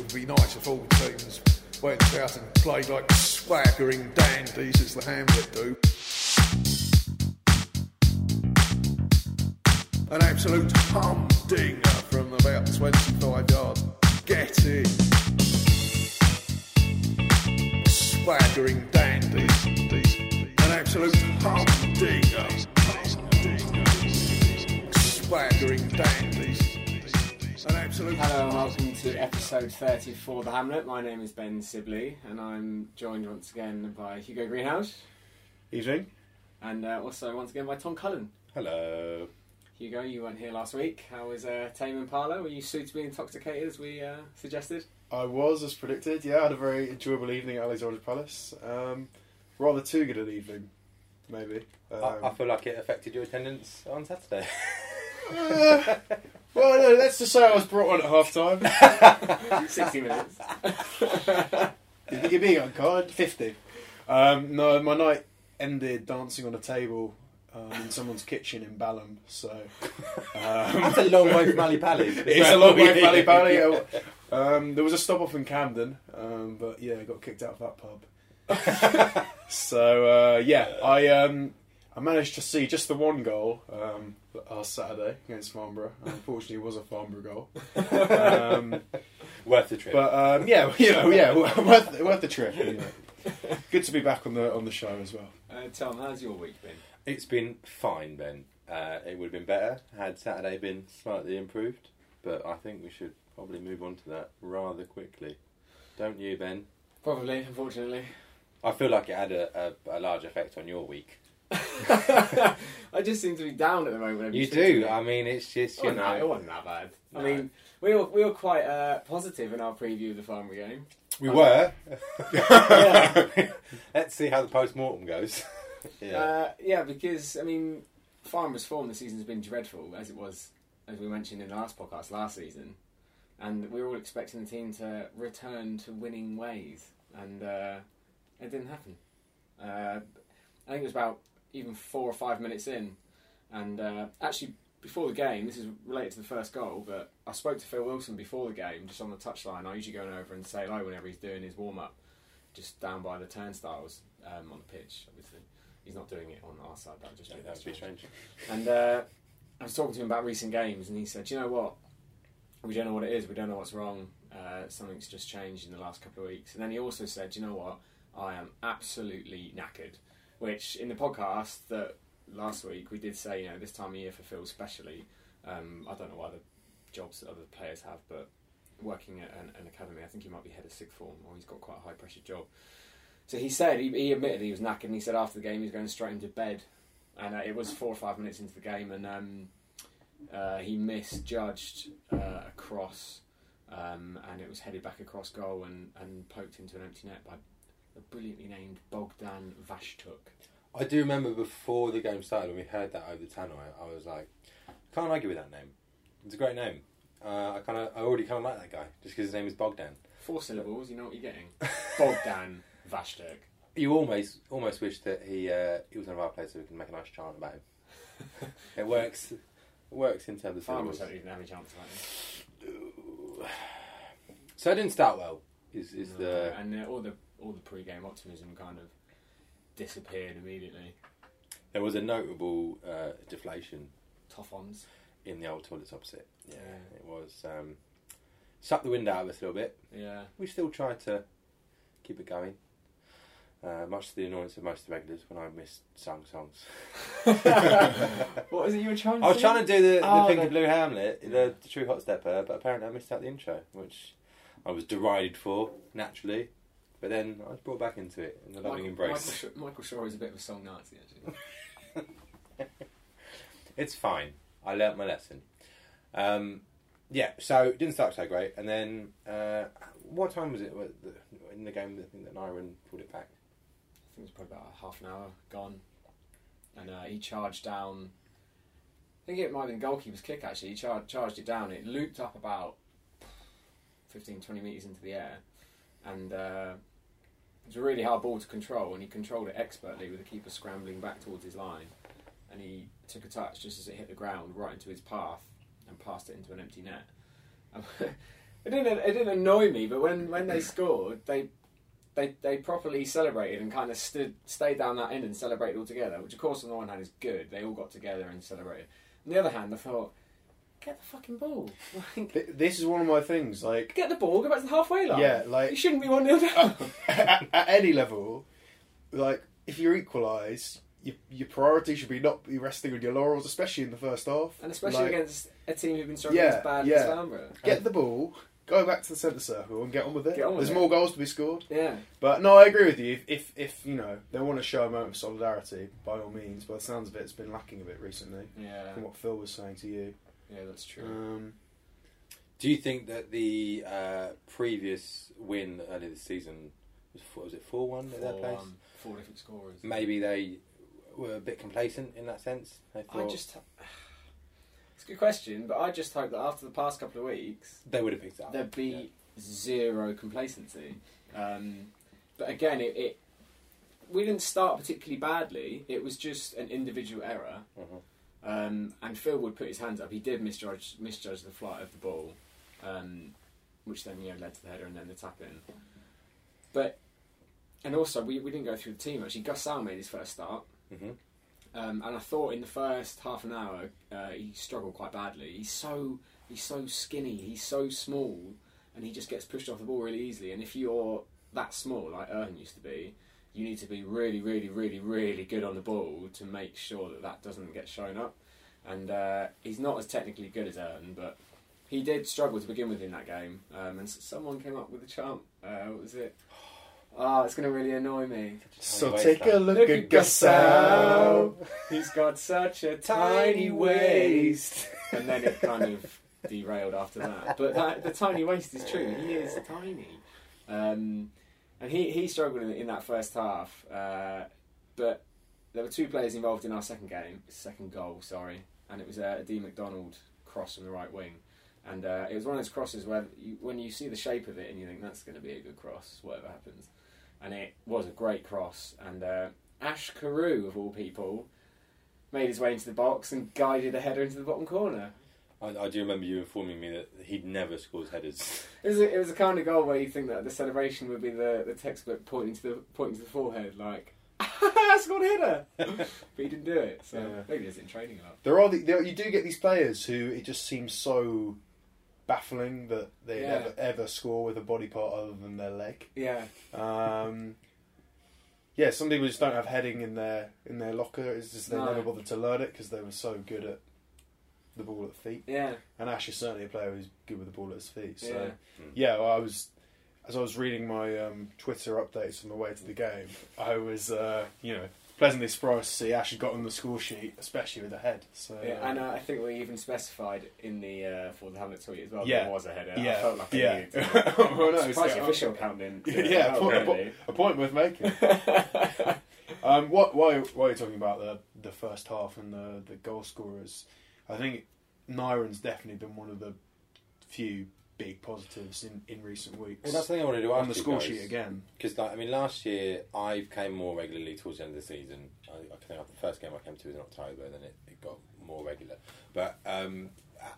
would be nice if all the teams went out and played like swaggering dandies as the Hamlet do. An absolute humdinger from about 25 yards. Get in. Swaggering dandies. An absolute humdinger. Swaggering dandies. Hello and welcome to episode 34 of The Hamlet. My name is Ben Sibley and I'm joined once again by Hugo Greenhouse. Evening. And also once again by Tom Cullen. Hello. Hugo, you weren't here last week. How was Tame Impala? Were you suitably intoxicated as we suggested? I was, as predicted. Yeah, I had a very enjoyable evening at Alexandra Palace. Rather too good an evening, maybe. I feel like it affected your attendance on Saturday. Well, no, let's just say I was brought on at half-time. 60 minutes. You think you're being unkind? 50. No, my night ended dancing on a table in someone's kitchen in Balham, so... That's a long way from Mallee Pally. It's a long way from Mallee Pally. There was a stop-off in Camden, but yeah, I got kicked out of that pub. So, yeah, I managed to see just the one goal last Saturday against Farnborough. Unfortunately, it was a Farnborough goal. Worth the trip. But worth the trip. Anyway. Good to be back on the show as well. Tom, how's your week been? It's been fine, Ben. It would have been better had Saturday been slightly improved, but I think we should probably move on to that rather quickly. Don't you, Ben? Probably, unfortunately. I feel like it had a large effect on your week. I just seem to be down at the moment. You do. I mean, it's just you know. It wasn't that bad. No. I mean, we were quite positive in our preview of the Farnborough game. We were. Yeah. Let's see how the post mortem goes. Yeah. Because I mean, Farnborough's form this season has been dreadful, as it was, as we mentioned in the last podcast last season, and we were all expecting the team to return to winning ways, and it didn't happen. I think it was about even 4 or 5 minutes in, and actually before the game, this is related to the first goal, but I spoke to Phil Wilson before the game, just on the touchline. I usually go over and say hello whenever he's doing his warm-up, just down by the turnstiles on the pitch. Obviously, he's not doing it on our side, but I'm just doing that. Strange. And I was talking to him about recent games, and he said, you know what, we don't know what it is, we don't know what's wrong, something's just changed in the last couple of weeks. And then he also said, you know what, I am absolutely knackered. Which, in the podcast that last week, we did say, you know, this time of year for Phil especially, I don't know what other jobs that other players have, but working at an academy, I think he might be head of sixth form, or he's got quite a high-pressure job. So he said, he admitted he was knackered, and he said after the game he was going straight into bed. And it was 4 or 5 minutes into the game, and he misjudged a cross, and it was headed back across goal and poked into an empty net by a brilliantly named Bogdan Vashtuk. I do remember before the game started, when we heard that over the tannoy, I was like, can't argue with that name. It's a great name. I already kind of like that guy, just because his name is Bogdan. 4 syllables, you know what you're getting. Bogdan Vashtuk. You almost wish that he was one of our players so we can make a nice chant about him. It works. It works in terms of syllables. I don't even have a chance about him. So it didn't start well. All the pre-game optimism kind of disappeared immediately. There was a notable deflation. Toffons. In the old toilets opposite. Yeah. It was. Sucked the wind out of us a little bit. Yeah. We still tried to keep it going. Much to the annoyance of most of the regulars when I missed songs. What was it you were trying to do? I was trying to do the Pink and Blue Hamlet, the True Hot Stepper, but apparently I missed out the intro, which I was derided for, naturally. But then I was brought back into it in a loving embrace. Michael Shaw is a bit of a song Nazi, actually. It's fine. I learnt my lesson. So it didn't start so great. And then, what time was it in the game? I think that Nyron pulled it back. I think it was probably about half an hour gone. And he charged down. I think it might have been goalkeeper's kick, actually. He charged it down. It looped up about 15, 20 metres into the air. And it was a really hard ball to control, and he controlled it expertly with the keeper scrambling back towards his line. And he took a touch just as it hit the ground right into his path and passed it into an empty net. It didn't annoy me, but when they scored, they properly celebrated and kind of stayed down that end and celebrated all together, which of course on the one hand is good. They all got together and celebrated. On the other hand, I thought, get the fucking ball. Like, this is one of my things. Like, get the ball, go back to the halfway line. Yeah, like, you shouldn't be 1-0 down. At any level, like, if you're equalised, your priority should be not be resting on your laurels, especially in the first half, and especially like, against a team who've been struggling as bad as Farnborough. Get the ball, go back to the centre circle, and get on with it. There's more goals to be scored. Yeah, but no, I agree with you. If you know they want to show a moment of solidarity, by all means. By the sounds of it, it's been lacking a bit recently. Yeah, from what Phil was saying to you. Yeah, that's true. Do you think that the previous win earlier this season was it 4-1 at their place? 4 different scorers. Maybe they were a bit complacent in that sense. It's a good question, but I just hope that after the past couple of weeks they would have picked it up. There'd be zero complacency. But again, we didn't start particularly badly. It was just an individual error. And Phil would put his hands up. He did misjudge the flight of the ball, which then led to the header and then the tap in. But and also we didn't go through the team actually. Gus Sall made his first start. And I thought in the first half an hour he struggled quite badly. He's so skinny, he's so small, and he just gets pushed off the ball really easily. And if you're that small, like Erhan used to be, you need to be really, really, really, really good on the ball to make sure that doesn't get shown up. And he's not as technically good as Erhan, but he did struggle to begin with in that game. And someone came up with a chant. What was it? Oh, it's going to really annoy me. So take a look at Gus Sall. He's got such a tiny waist. And then it kind of derailed after that. But the tiny waist is true. He is tiny. And he struggled in that first half. But there were 2 players involved in our second goal. And it was a Dean McDonald cross from the right wing. And it was one of those crosses where when you see the shape of it and you think that's going to be a good cross, whatever happens. And it was a great cross. And Ash Carew, of all people, made his way into the box and guided a header into the bottom corner. I do remember you informing me that he'd never scored headers. It was the kind of goal where you think that the celebration would be the textbook pointing to the forehead, like, I scored a header! But he didn't do it, so maybe he's in training a lot. You do get these players who it just seems so baffling that they ever score with a body part other than their leg. Yeah. Some people just don't have heading in their locker. It's just they never bothered to learn it because they were so good at the ball at feet. Yeah. And Ash is certainly a player who's good with the ball at his feet. So well, as I was reading my Twitter updates on the way to the game, I was pleasantly surprised to see Ash had got on the score sheet, especially with the head. So and I think we even specified in the for the Hamlet tweet as well. Yeah, there was a header. Yeah, I felt like I needed to. Well, no, it's quite the official counting. Yeah, a point worth making. While you're talking about the first half and the goal scorers, I think Nyron's definitely been one of the few big positives in recent weeks. Well, that's the thing I wanted to ask on the score sheet again. Because last year I came more regularly towards the end of the season. I think the first game I came to was in October, and then it got more regular. But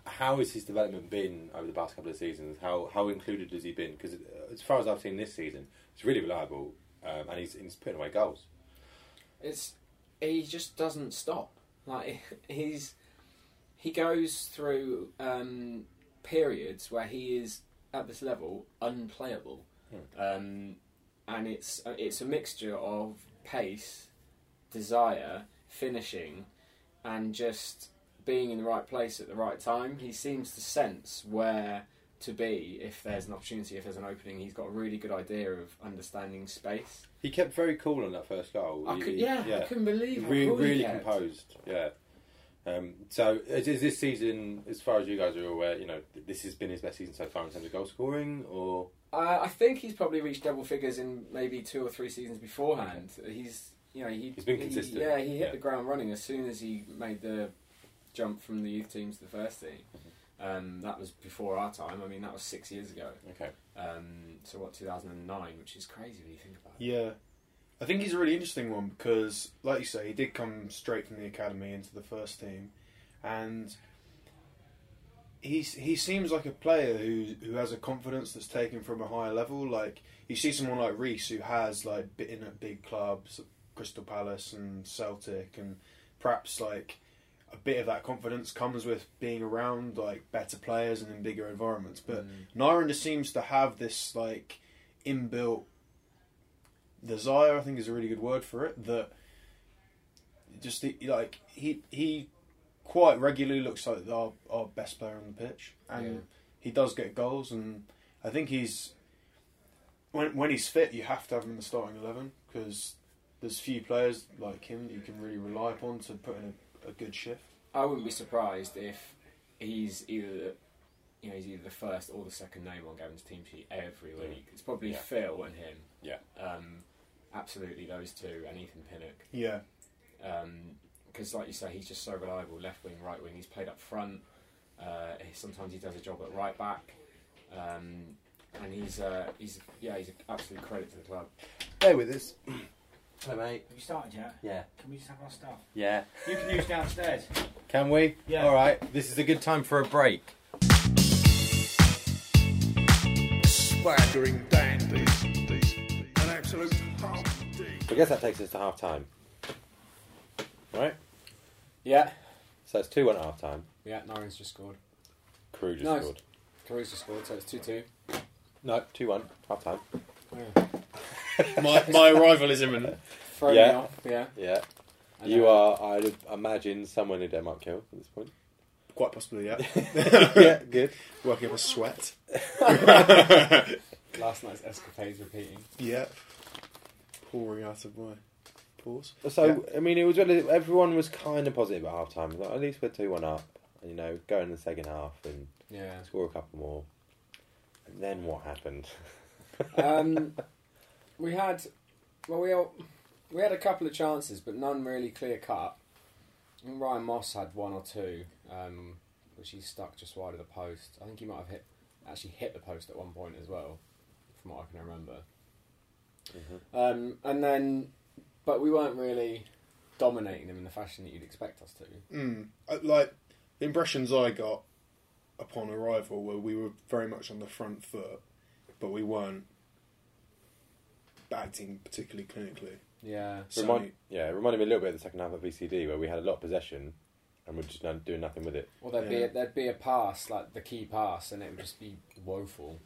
how has his development been over the past couple of seasons? How included has he been? Because as far as I've seen this season, it's really reliable, and he's putting away goals. He just doesn't stop. Like he goes through periods where he is at this level unplayable, and it's a mixture of pace, desire, finishing, and just being in the right place at the right time. He seems to sense where to be if there's an opportunity, if there's an opening. He's got a really good idea of understanding space. He kept very cool on that first goal. I couldn't believe really composed. Yeah. So is this season, as far as you guys are aware, this has been his best season so far in terms of goal scoring, or? I think he's probably reached double figures in maybe 2 or 3 seasons beforehand. Okay. He's been consistent. He hit the ground running as soon as he made the jump from the youth team to the first team. That was before our time. I mean, that was 6 years ago. Okay. 2009, which is crazy when you think about it. Yeah. I think he's a really interesting one because, like you say, he did come straight from the academy into the first team, and he seems like a player who has a confidence that's taken from a higher level. Like you see someone like Rhys who has like been at big clubs, Crystal Palace and Celtic, and perhaps like a bit of that confidence comes with being around like better players and in bigger environments. But Nyron just seems to have this like inbuilt desire, I think is a really good word for it, that just like he quite regularly looks like our best player on the pitch, and he does get goals. And I think he's when he's fit, you have to have him in the starting 11 because there's few players like him that you can really rely upon to put in a good shift. I wouldn't be surprised if he's either the first or the second name on Gavin's team sheet every week. It's probably Phil and him. Yeah. Absolutely, those two and Ethan Pinnock. Yeah. Because like you say, he's just so reliable. Left wing, right wing. He's played up front. Sometimes he does a job at right back. And he's an absolute credit to the club. Stay with us. Hello, mate. Have you started yet? Yeah. Can we just have our stuff? Yeah. You can use downstairs. Can we? Yeah. All right. This is a good time for a break. Swaggering dandies. An absolute party. I guess that takes us to half time. Right? Yeah. So it's 2-1 at half time. Yeah, Nyron's just scored. Carew just scored. Carew's just scored, so it's 2-2. No, 2-1, half time. Yeah. my arrival is imminent. Throw me off, yeah. You are, I'd imagine, somewhere in Denmark Hill at this point. Quite possibly, yeah. Yeah, good. Working up a sweat. Last night's escapades repeating. Yeah. Pouring out of my pores. So, I mean, it was everyone was kind of positive at half time. Like, at least we're 2-1 up, and, go in the second half and score a couple more. And then what happened? We had, we had a couple of chances, but none really clear cut. And Ryan Moss had one or two, which he stuck just wide of the post. I think he might have hit the post at one point as well, from what I can remember. Mm-hmm. And then, but we weren't really dominating them in the fashion that you'd expect us to. Like the impressions I got upon arrival were we were very much on the front foot, but we weren't acting particularly clinically. Yeah. It reminded me a little bit of the second half of VCD where we had a lot of possession and we're just doing nothing with it. Well, there'd be a pass, like the key pass, and it would just be woeful.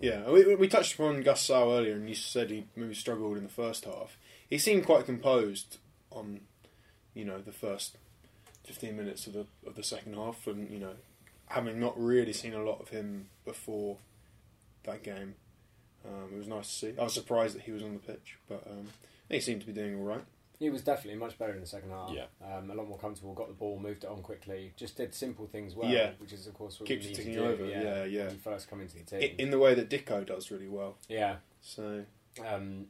Yeah, we touched upon Gus Sall earlier and you said he maybe struggled in the first half. He seemed quite composed on, the first 15 minutes of the second half and, having not really seen a lot of him before that game. It was nice to see. I was surprised that he was on the pitch, but he seemed to be doing all right. He was definitely much better in the second half. Yeah. A lot more comfortable, got the ball, moved it on quickly, just did simple things well, which is, of course, what keeps you ticking over. Yeah. When you first come into the team. In the way that Dicko does really well. Yeah. So. I'm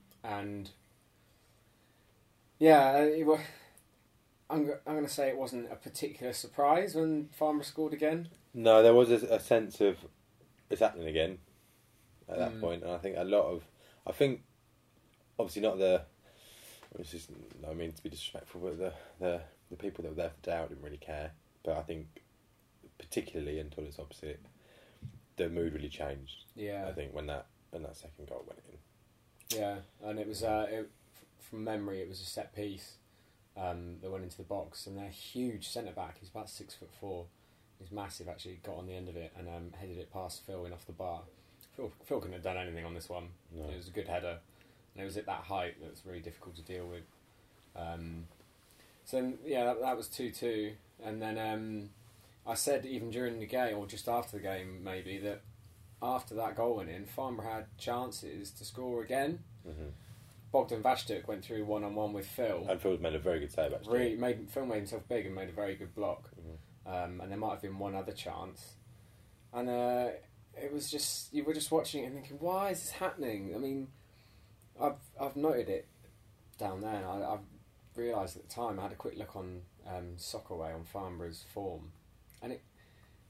going to say it wasn't a particular surprise when Farnborough scored again. No, there was a sense of, it's happening again. At that point, and I think obviously not the, which is, I mean to be disrespectful, but the people that were there for the doubt didn't really care. But I think, particularly until it's opposite, the mood really changed. Yeah, I think when that second goal went in. Yeah, and it was from memory, it was a set piece that went into the box, and their huge centre back, he's about 6'4", he's massive actually, got on the end of it and headed it past Phil in off the bar. Phil couldn't have done anything on this one. No. It was a good header, and it was at that height that was really difficult to deal with. That was 2-2, and then I said even during the game or just after the game maybe that after that goal went in, Farnborough had chances to score again. Mm-hmm. Bogdan Vashtuk went through 1-on-1 with Phil, and Phil made a very good save actually. Phil made himself big and made a very good block. Mm-hmm. And there might have been one other chance, and. It was just, you were just watching it and thinking, why is this happening? I mean, I've noted it down there, and I've realised at the time, I had a quick look on Soccerway on Farnborough's form, and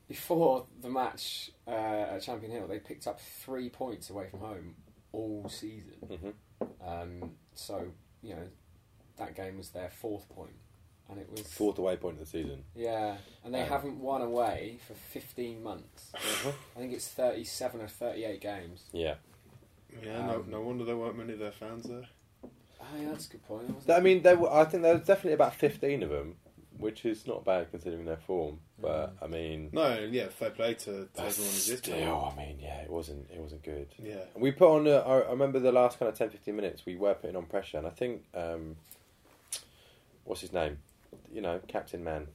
before the match at Champion Hill, they picked up 3 points away from home all season. Mm-hmm. That game was their 4th point and it was fourth away point of the season. Yeah, and they haven't won away for 15 months. I think it's 37 or 38 games. Yeah. Yeah, no wonder there weren't many of their fans there. Oh, yeah, that's a good point. I mean, there were, I think there was definitely about 15 of them, which is not bad considering their form. But I mean, fair play to everyone existing. Still, I mean, it wasn't good. Yeah, and we put on. I remember the last kind of 10-15 minutes we were putting on pressure, and I think what's his name? You know, Captain Man,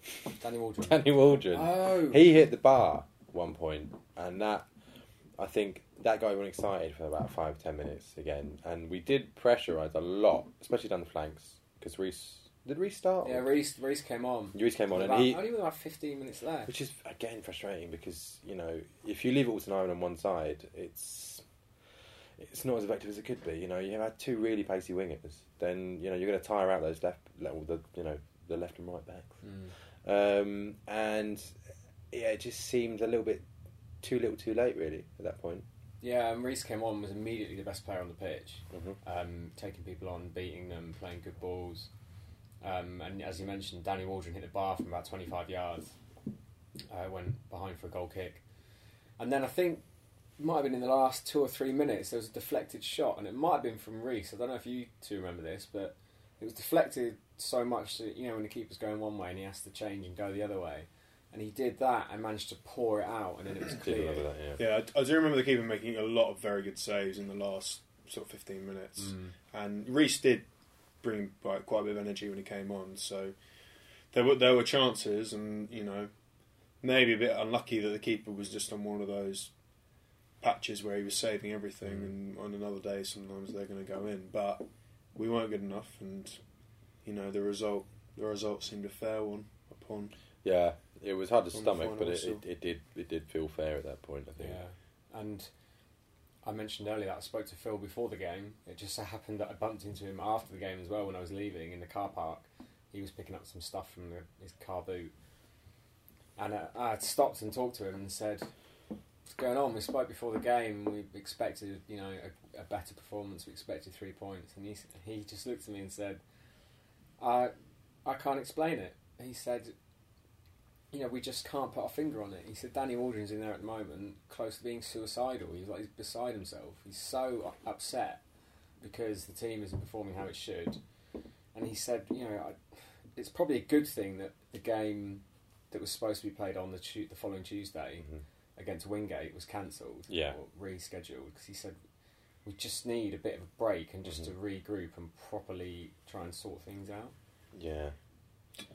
Danny Waldron. Danny Waldron. Oh, he hit the bar at one point, and that. I think that guy went excited for about 5-10 minutes again, and we did pressurise a lot, especially down the flanks, because Rhys start? Yeah, Rhys came on. He only about 15 minutes left, which is again frustrating because you know if you leave all to Nyron on one side, it's not as effective as it could be. You know, you had two really pacey wingers, then you know you're going to tire out those the left and right backs, and yeah, it just seemed a little bit. Too little, too late, really, at that point. Yeah, and Rhys came on, was immediately the best player on the pitch, taking people on, beating them, playing good balls. And as you mentioned, Danny Waldron hit the bar from about 25 yards, went behind for a goal kick. And then I think, it might have been in the last 2 or 3 minutes, there was a deflected shot, and it might have been from Rhys. I don't know if you two remember this, but it was deflected so much that, you know, when the keeper's going one way and he has to change and go the other way. And he did that and managed to pour it out, and then it was clear. I do remember the keeper making a lot of very good saves in the last sort of 15 minutes. And Rhys did bring quite a bit of energy when he came on, so there were chances, and you know, maybe a bit unlucky that the keeper was just on one of those patches where he was saving everything, and on another day sometimes they're going to go in. But we weren't good enough, and you know the result seemed a fair one upon. Yeah, it was hard to stomach, but it did feel fair at that point, I think. Yeah, and I mentioned earlier that I spoke to Phil before the game. It just so happened that I bumped into him after the game as well when I was leaving in the car park. He was picking up some stuff from his car boot. And I stopped and talked to him and said, what's going on? We spoke before the game. We expected, you know, a better performance. We expected 3 points. And he just looked at me and said, I can't explain it. He said... You know, we just can't put our finger on it. He said Danny Waldron's in there at the moment, close to being suicidal. He's like, he's beside himself. He's so upset because the team isn't performing how it should. And he said, you know, it's probably a good thing that the game that was supposed to be played on the following Tuesday against Wingate was cancelled or rescheduled, because he said we just need a bit of a break and just to regroup and properly try and sort things out. Yeah.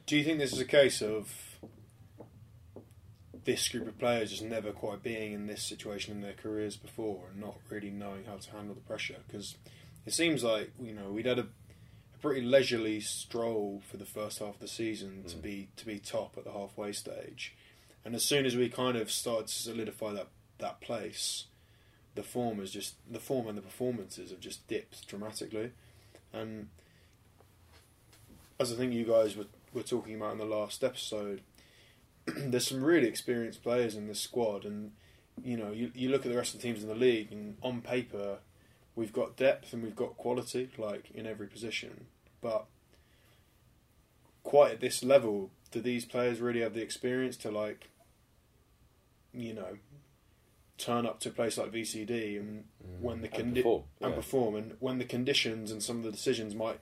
Do you think this is a case of this group of players just never quite being in this situation in their careers before and not really knowing how to handle the pressure? Because it seems like, you know, we'd had a pretty leisurely stroll for the first half of the season to be top at the halfway stage, and as soon as we kind of started to solidify that place, the form and the performances have just dipped dramatically. And as I think you guys were talking about in the last episode, there's some really experienced players in this squad, and you know, you look at the rest of the teams in the league, and on paper we've got depth and we've got quality, like in every position, but quite at this level, do these players really have the experience to, like, you know, turn up to a place like VCD and perform, and when the conditions and some of the decisions might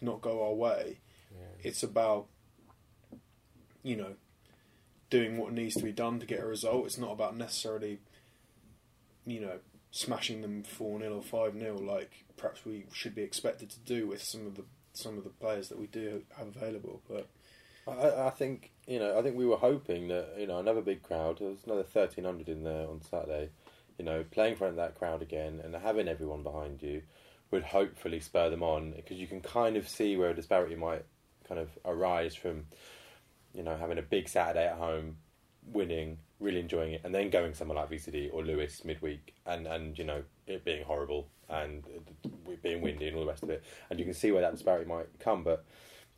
not go our way, it's about, you know, doing what needs to be done to get a result. It's not about necessarily, you know, smashing them 4-0 or 5-0 like perhaps we should be expected to do with some of the players that we do have available. But I think, you know, I think we were hoping that, you know, another big crowd. There was another 1,300 in there on Saturday. You know, playing in front of that crowd again and having everyone behind you would hopefully spur them on, because you can kind of see where a disparity might kind of arise from. You know, having a big Saturday at home, winning, really enjoying it, and then going somewhere like VCD or Lewis midweek, and you know, it being horrible and it being windy and all the rest of it, and you can see where that disparity might come. But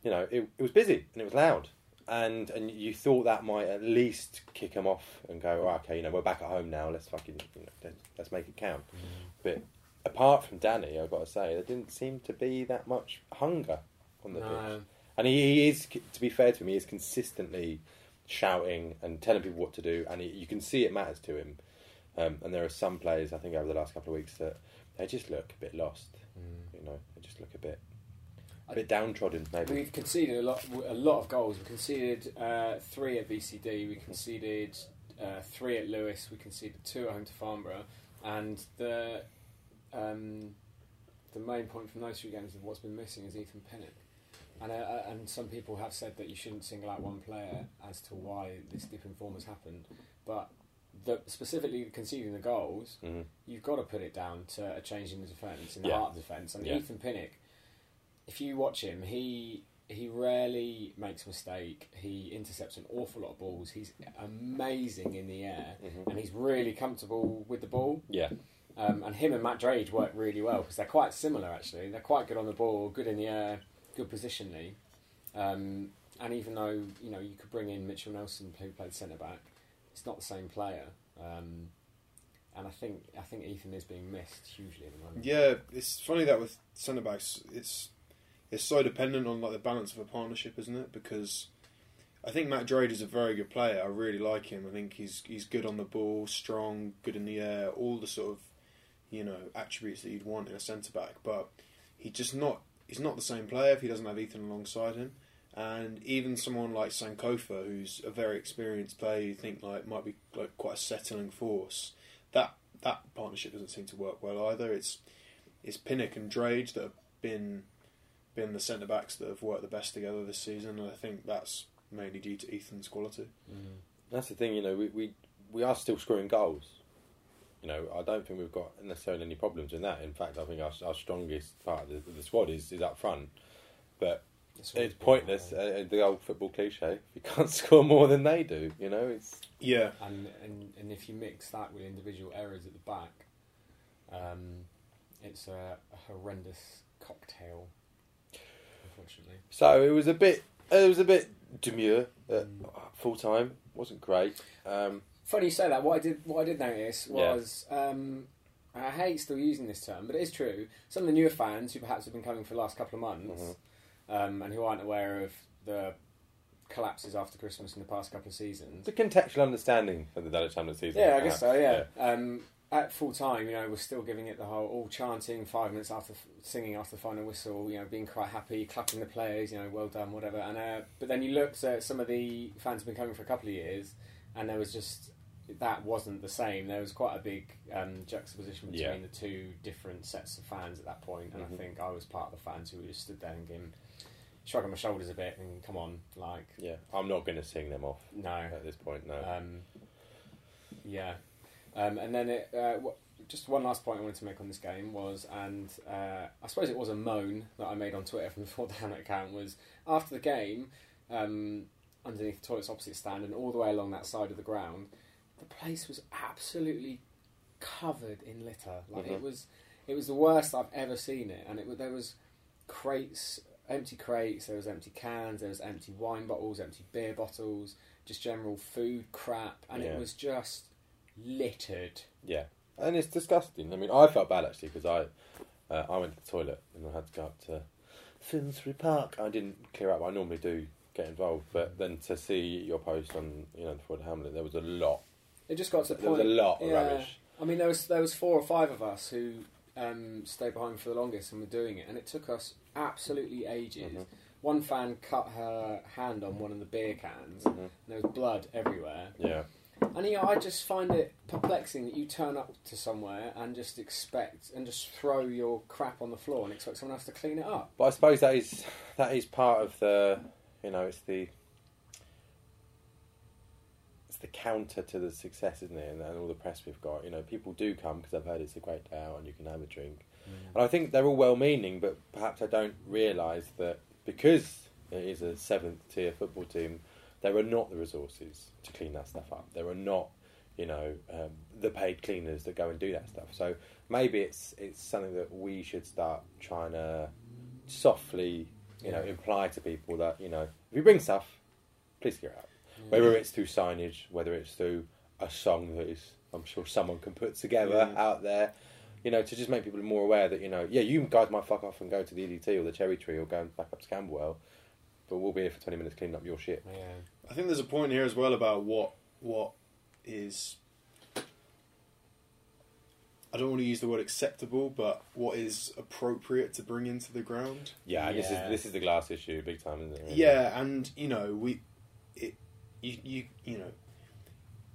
you know, it was busy and it was loud, and you thought that might at least kick them off and go, oh, okay, you know, we're back at home now. Let's fucking, you know, let's make it count. But apart from Danny, I've got to say, there didn't seem to be that much hunger on the pitch. And he is, to be fair to him, he is consistently shouting and telling people what to do, and he, you can see it matters to him. And there are some players, I think, over the last couple of weeks that they just look a bit lost. You know, they just look a bit downtrodden, maybe. We've conceded a lot of goals. We conceded 3 at VCD. We conceded 3 at Lewis. We conceded 2 at home to Farnborough. And the main point from those 3 games of what's been missing is Ethan Pinnock. And some people have said that you shouldn't single out one player as to why this dip in form has happened, but specifically conceding the goals, you've got to put it down to a change in the defence, in the heart of the defence. And Ethan Pinnock, if you watch him, he rarely makes a mistake. He intercepts an awful lot of balls. He's amazing in the air, and he's really comfortable with the ball. Yeah. And him and Matt Drage work really well because they're quite similar, actually. They're quite good on the ball, good in the air, good positionally. And even though, you know, you could bring in Mitchell Nelson, who played centre-back, it's not the same player. And I think Ethan is being missed hugely at the moment. Yeah, it's funny that with centre-backs, it's so dependent on like the balance of a partnership, isn't it? Because I think Matt Drage is a very good player. I really like him. I think he's good on the ball, strong, good in the air, all the sort of, you know, attributes that you'd want in a centre-back. But he's not the same player if he doesn't have Ethan alongside him. And even someone like Sankofa, who's a very experienced player, you think like might be like quite a settling force. That partnership doesn't seem to work well either. It's Pinnock and Drage that have been the centre backs that have worked the best together this season, and I think that's mainly due to Ethan's quality. That's the thing, you know, we are still scoring goals. You know, I don't think we've got necessarily any problems in that. In fact, I think our strongest part of the squad is up front. But it's pointless. The old football cliche: you can't score more than they do. You know, it's And if you mix that with individual errors at the back, it's a horrendous cocktail. Unfortunately. So it was a bit demure at full time. Wasn't great. Funny you say that. What I did notice was. I hate still using this term, but it is true. Some of the newer fans who perhaps have been coming for the last couple of months. And who aren't aware of the collapses after Christmas in the past couple of seasons. The contextual understanding of the Dulwich Hamlet season. Yeah, I guess so, yeah. At full time, you know, we're still giving it the whole, all chanting, 5 minutes after, singing after the final whistle, you know, being quite happy, clapping the players, you know, well done, whatever. And but then you looked at some of the fans who've been coming for a couple of years, and there was just, that wasn't the same. There was quite a big juxtaposition between the two different sets of fans at that point, and I think I was part of the fans who just stood there and shrugging my shoulders a bit and come on, like... Yeah, I'm not going to sing them off. No. At this point, no. And then just one last point I wanted to make on this game was, and I suppose it was a moan that I made on Twitter from the 4Down account, was after the game, underneath the toilets opposite stand and all the way along that side of the ground, the place was absolutely covered in litter. Like it was the worst I've ever seen it. And there was crates... Empty crates, there was empty cans, there was empty wine bottles, empty beer bottles, just general food crap, and it was just littered. Yeah, and it's disgusting. I mean, I felt bad actually because I went to the toilet and I had to go up to Finsbury Park. I didn't clear up. I normally do get involved, but then to see your post on the Hamlet, there was a lot. It just got to the point. There was a lot of rubbish. I mean, there was 4 or 5 of us who stayed behind for the longest and were doing it, and it took us absolutely ages. One fan cut her hand on one of the beer cans, and there was blood everywhere. Yeah, and I just find it perplexing that you turn up to somewhere and just expect and just throw your crap on the floor and expect someone else to clean it up. But I suppose that is part of the it's the counter to the success, isn't it? And all the press we've got. You know, people do come because they've heard it's a great day out and you can have a drink. And I think they're all well-meaning, but perhaps I don't realise that because it is a 7th-tier football team, there are not the resources to clean that stuff up. There are not, the paid cleaners that go and do that stuff. So maybe it's something that we should start trying to softly, imply to people that, if you bring stuff, please get it out. Whether it's through signage, whether it's through a song that is, I'm sure someone can put together out there. To just make people more aware that, you guys might fuck off and go to the EDT or the Cherry Tree or go and back up to Camberwell, but we'll be here for 20 minutes cleaning up your shit. Yeah. I think there's a point here as well about what is, I don't want to use the word acceptable, but what is appropriate to bring into the ground. Yeah, yeah. This is the glass issue, big time, isn't it? Really? Yeah, and you know, you know,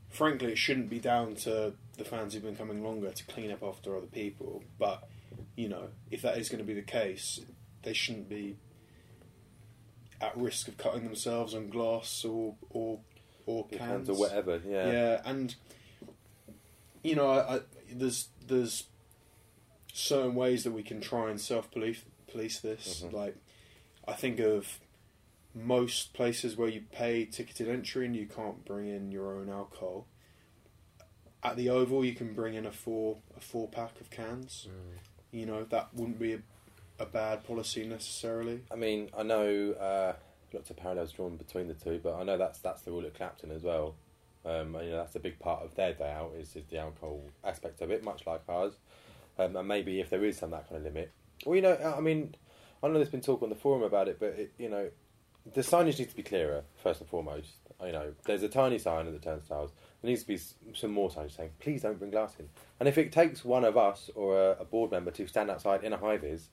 frankly, it shouldn't be down to the fans who've been coming longer to clean up after other people. But you know, if that is going to be the case, they shouldn't be at risk of cutting themselves on glass or cans or whatever. Yeah, yeah, and you know, I there's certain ways that we can try and self-police this. Mm-hmm. Like, I think of most places where you pay ticketed entry and you can't bring in your own alcohol. At the Oval, you can bring in a four pack of cans. Mm. You know, that wouldn't be a bad policy necessarily. I mean, I know lots of parallels drawn between the two, but I know that's the rule at Clapton as well. And, you know, that's a big part of their day out is the alcohol aspect of it, much like ours. And maybe if there is some that kind of limit, well, you know, I mean, I know there's been talk on the forum about it, but it, you know, the signage needs to be clearer first and foremost. You know, there's a tiny sign at the turnstiles. There needs to be some more signage saying, "Please don't bring glass in." And if it takes one of us or a board member to stand outside in a high-vis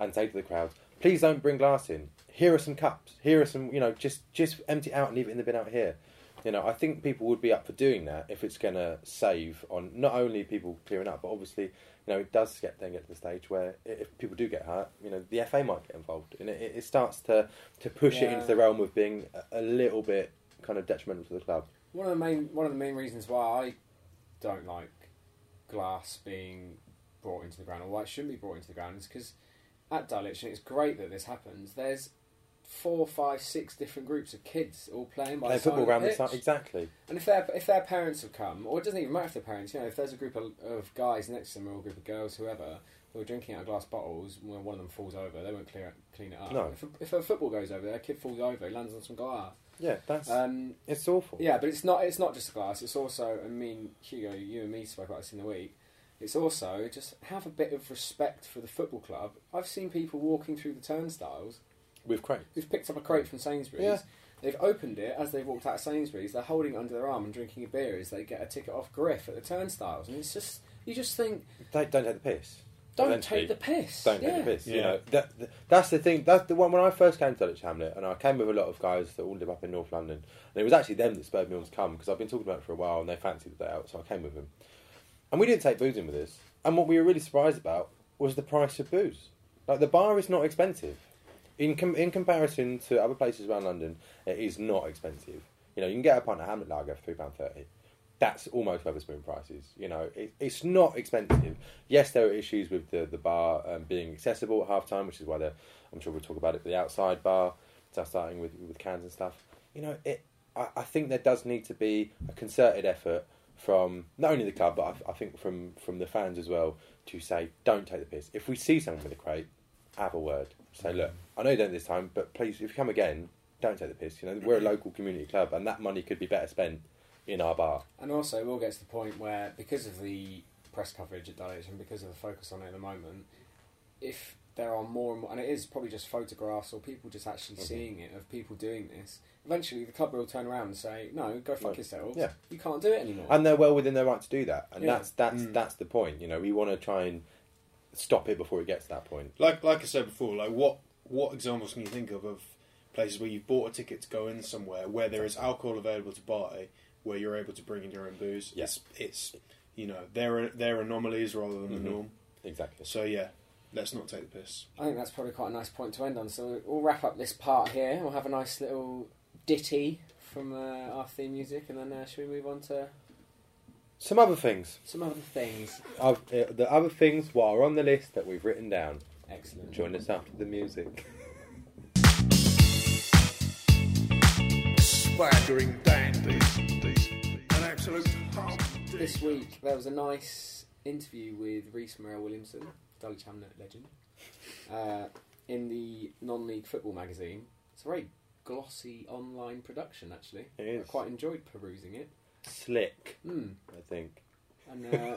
and say to the crowd, "Please don't bring glass in. Here are some cups. Here are some. You know, just empty out and leave it in the bin out here." You know, I think people would be up for doing that if it's going to save on not only people clearing up, but obviously, you know, it does get to the stage where if people do get hurt, you know, the FA might get involved. And it starts to push it into the realm of being a little bit kind of detrimental to the club. One of the main reasons why I don't like glass being brought into the ground, or why it shouldn't be brought into the ground, is because at Dulwich, and it's great that this happens, there's 4, 5, 6 different groups of kids all playing by the side of the pitch. Exactly. And if their parents have come, or it doesn't even matter if their parents, you know, if there's a group of guys next to them or a group of girls, whoever, who are drinking out of glass bottles, when one of them falls over, they won't clean it up. No. If a football goes over, their kid falls over, he lands on some glass. Yeah, that's it's awful. Yeah, but it's not just glass. It's also, I mean, Hugo, you and me spoke about this in the week. It's also just have a bit of respect for the football club. I've seen people walking through the turnstiles. With crates. Who've picked up a crate from Sainsbury's. Yeah. They've opened it as they've walked out of Sainsbury's. They're holding it under their arm and drinking a beer as they get a ticket off Griff at the turnstiles. And it's just, you just think... Don't take the piss. Don't take the piss. Don't take the piss. Yeah. You know, that's the thing. That's the one. When I first came to Dulwich Hamlet, and I came with a lot of guys that all live up in North London, and it was actually them that spurred me on to come, because I've been talking about it for a while, and they fancied the day out, so I came with them. And we didn't take booze in with us. And what we were really surprised about was the price of booze. Like, the bar is not expensive. In comparison to other places around London, it is not expensive. You know, you can get a pint of Hamlet Lager for £3.30. That's almost Wetherspoon prices. You know, it's not expensive. Yes, there are issues with the bar being accessible at half-time, which is why I'm sure we'll talk about it, the outside bar, starting with cans and stuff. You know, I think there does need to be a concerted effort from not only the club, but I think from the fans as well, to say, don't take the piss. If we see someone with a crate, have a word. Say, look, I know you don't this time, but please, if you come again, don't take the piss. You know, we're a local community club, and that money could be better spent in our bar. And also, it all gets to the point where, because of the press coverage at Dulwich and because of the focus on it at the moment, if there are more and more, and it is probably just photographs or people just actually seeing it, of people doing this, eventually the club will turn around and say, no, go fuck yourselves. Yeah. You can't do it anymore. And they're well within their right to do that. And that's the point. You know, we want to try and stop it before it gets to that point. Like I said before, like what examples can you think of places where you've bought a ticket to go in somewhere where there is alcohol available to buy, where you're able to bring in your own booze? Yes, yeah. It's you know, they're anomalies rather than the norm. Exactly. So yeah, let's not take the piss. I think that's probably quite a nice point to end on. So we'll wrap up this part here. We'll have a nice little ditty from our theme music, and then should we move on to? Some other things. Some other things. The other things what are on the list that we've written down. Excellent. Join us after the music. Swaggering dandies. An absolute half. This week there was a nice interview with Rhys Murrell-Williamson, Dulwich Hamlet legend, in the non-league football magazine. It's a very glossy online production, actually. It is. I quite enjoyed perusing it. Slick, I think. And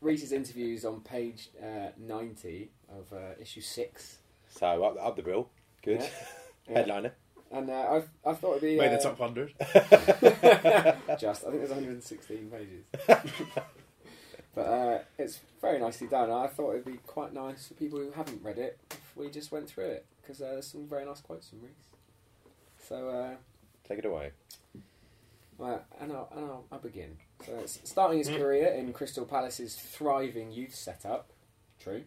Rhys's interview's on page 90 of issue 6. So up the bill, good. Yeah. Headliner. And I thought it'd be made the top 100. Just, I think there's 116 pages. But it's very nicely done. I thought it'd be quite nice for people who haven't read it if we just went through it, because there's some very nice quotes from Rhys. So take it away. Well, and I'll begin. So it's starting his career in Crystal Palace's thriving youth setup. True.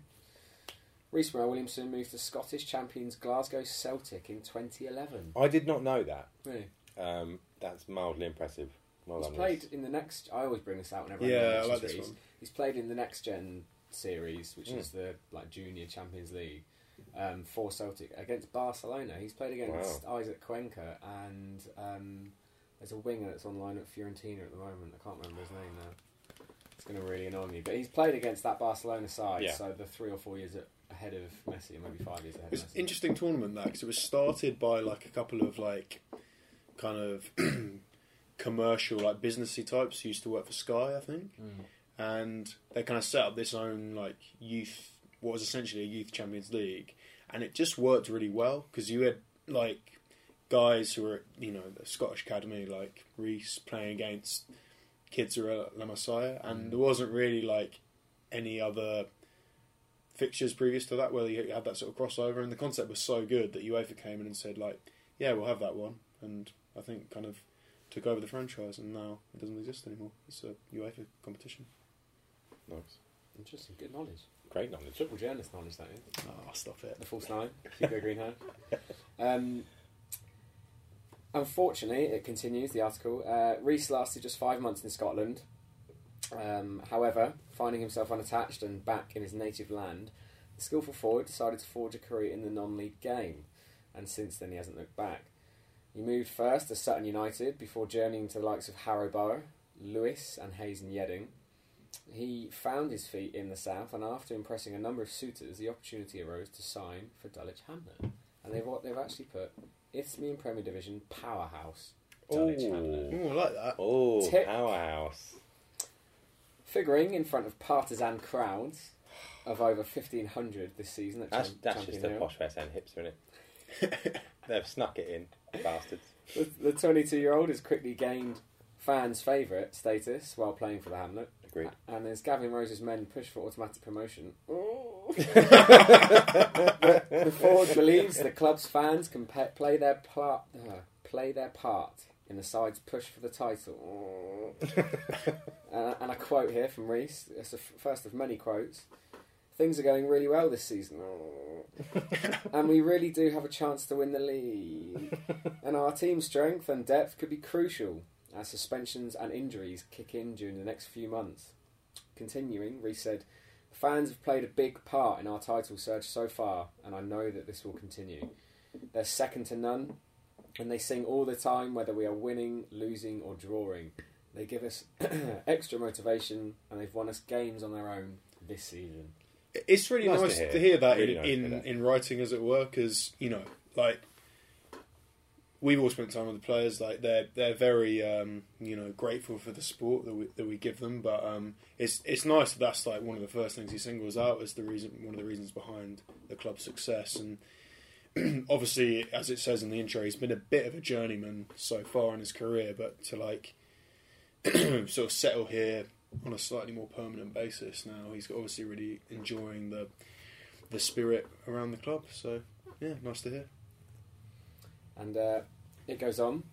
Rhys Murrell-Williamson moved to Scottish champions Glasgow Celtic in 2011. I did not know that. Really? That's mildly impressive. Well, he's played in the next... I always bring this out whenever I like this one. He's played in the Next Gen series, which is the Junior Champions League, for Celtic against Barcelona. He's played against Isaac Cuenca and there's a winger that's online at Fiorentina at the moment. I can't remember his name now. It's going to really annoy me. But he's played against that Barcelona side, so the 3 or 4 years at ahead of Messi, and maybe 5 years ahead. It was an interesting tournament, that, because it was started by a couple of kind of commercial, businessy types who used to work for Sky, I think, and they kind of set up this own youth, what was essentially a youth Champions League, and it just worked really well because you had guys who were at, the Scottish Academy, like Rhys, playing against kids who were at La Masia, and there wasn't really any other fixtures previous to that where you had that sort of crossover, and the concept was so good that UEFA came in and said yeah, we'll have that one, and I think kind of took over the franchise, and now it doesn't exist anymore. It's a UEFA competition. Nice. Interesting. Good knowledge. Great knowledge. Triple journalist knowledge, that is. Oh, stop it. The false nine. Hugo Greenhouse. Unfortunately, it continues, the article, Rhys lasted just 5 months in Scotland. However, finding himself unattached and back in his native land, the skillful forward decided to forge a career in the non-league game, and since then he hasn't looked back. He moved first to Sutton United before journeying to the likes of Harrow Borough, Lewis and Hayes and Yeading. He found his feet in the south, and after impressing a number of suitors, the opportunity arose to sign for Dulwich Hamlet, and they've actually put Isthmian Premier Division powerhouse Dulwich Hamlet. Ooh, I like that. Oh, powerhouse. Figuring in front of partisan crowds of over 1,500 this season at Champion Hill. That's just the posh West End hipster, isn't it? They've snuck it in, bastards. The 22-year-old has quickly gained fans' favourite status while playing for the Hamlet. Agreed. And as Gavin Rose's men push for automatic promotion, the Ford believes the club's fans can play their part in the side's push for the title. And a quote here from Rhys. It's the first of many quotes. Things are going really well this season. And we really do have a chance to win the league. And our team's strength and depth could be crucial as suspensions and injuries kick in during the next few months. Continuing, Rhys said, fans have played a big part in our title surge so far, and I know that this will continue. They're second to none, and they sing all the time, whether we are winning, losing or drawing. They give us extra motivation, and they've won us games on their own this season. It's really nice to hear that in writing, as it were, because, we've all spent time with the players. They're very, grateful for the support that we give them. But it's nice that that's one of the first things he singles out as one of the reasons behind the club's success. And obviously, as it says in the intro, he's been a bit of a journeyman so far in his career, but to sort of settle here on a slightly more permanent basis now, he's obviously really enjoying the spirit around the club. So yeah, nice to hear. And it goes on.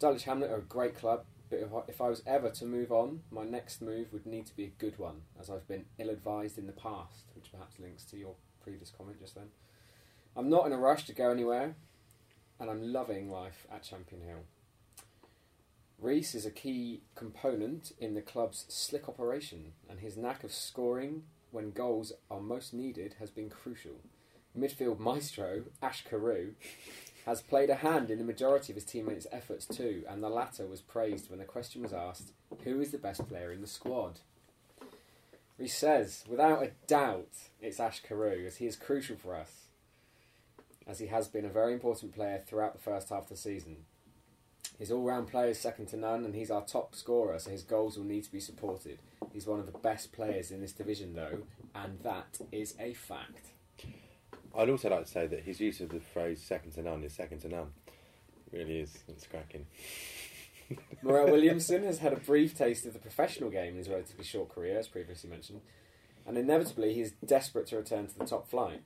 Dulwich Hamlet are a great club, but if I was ever to move on, my next move would need to be a good one, as I've been ill-advised in the past, which perhaps links to your previous comment just then. I'm not in a rush to go anywhere, and I'm loving life at Champion Hill. Rhys is a key component in the club's slick operation, and his knack of scoring when goals are most needed has been crucial. Midfield maestro Ash Carew has played a hand in the majority of his teammates' efforts too, and the latter was praised when the question was asked, who is the best player in the squad? Rhys says, without a doubt, it's Ash Carew, as he is crucial for us, as he has been a very important player throughout the first half of the season. His all-round play is second to none, and he's our top scorer, so his goals will need to be supported. He's one of the best players in this division, though, and that is a fact. I'd also like to say that his use of the phrase second to none is second to none. It really is. It's cracking. Murrell-Williamson has had a brief taste of the professional game in his relatively short career, as previously mentioned, and inevitably he is desperate to return to the top flight.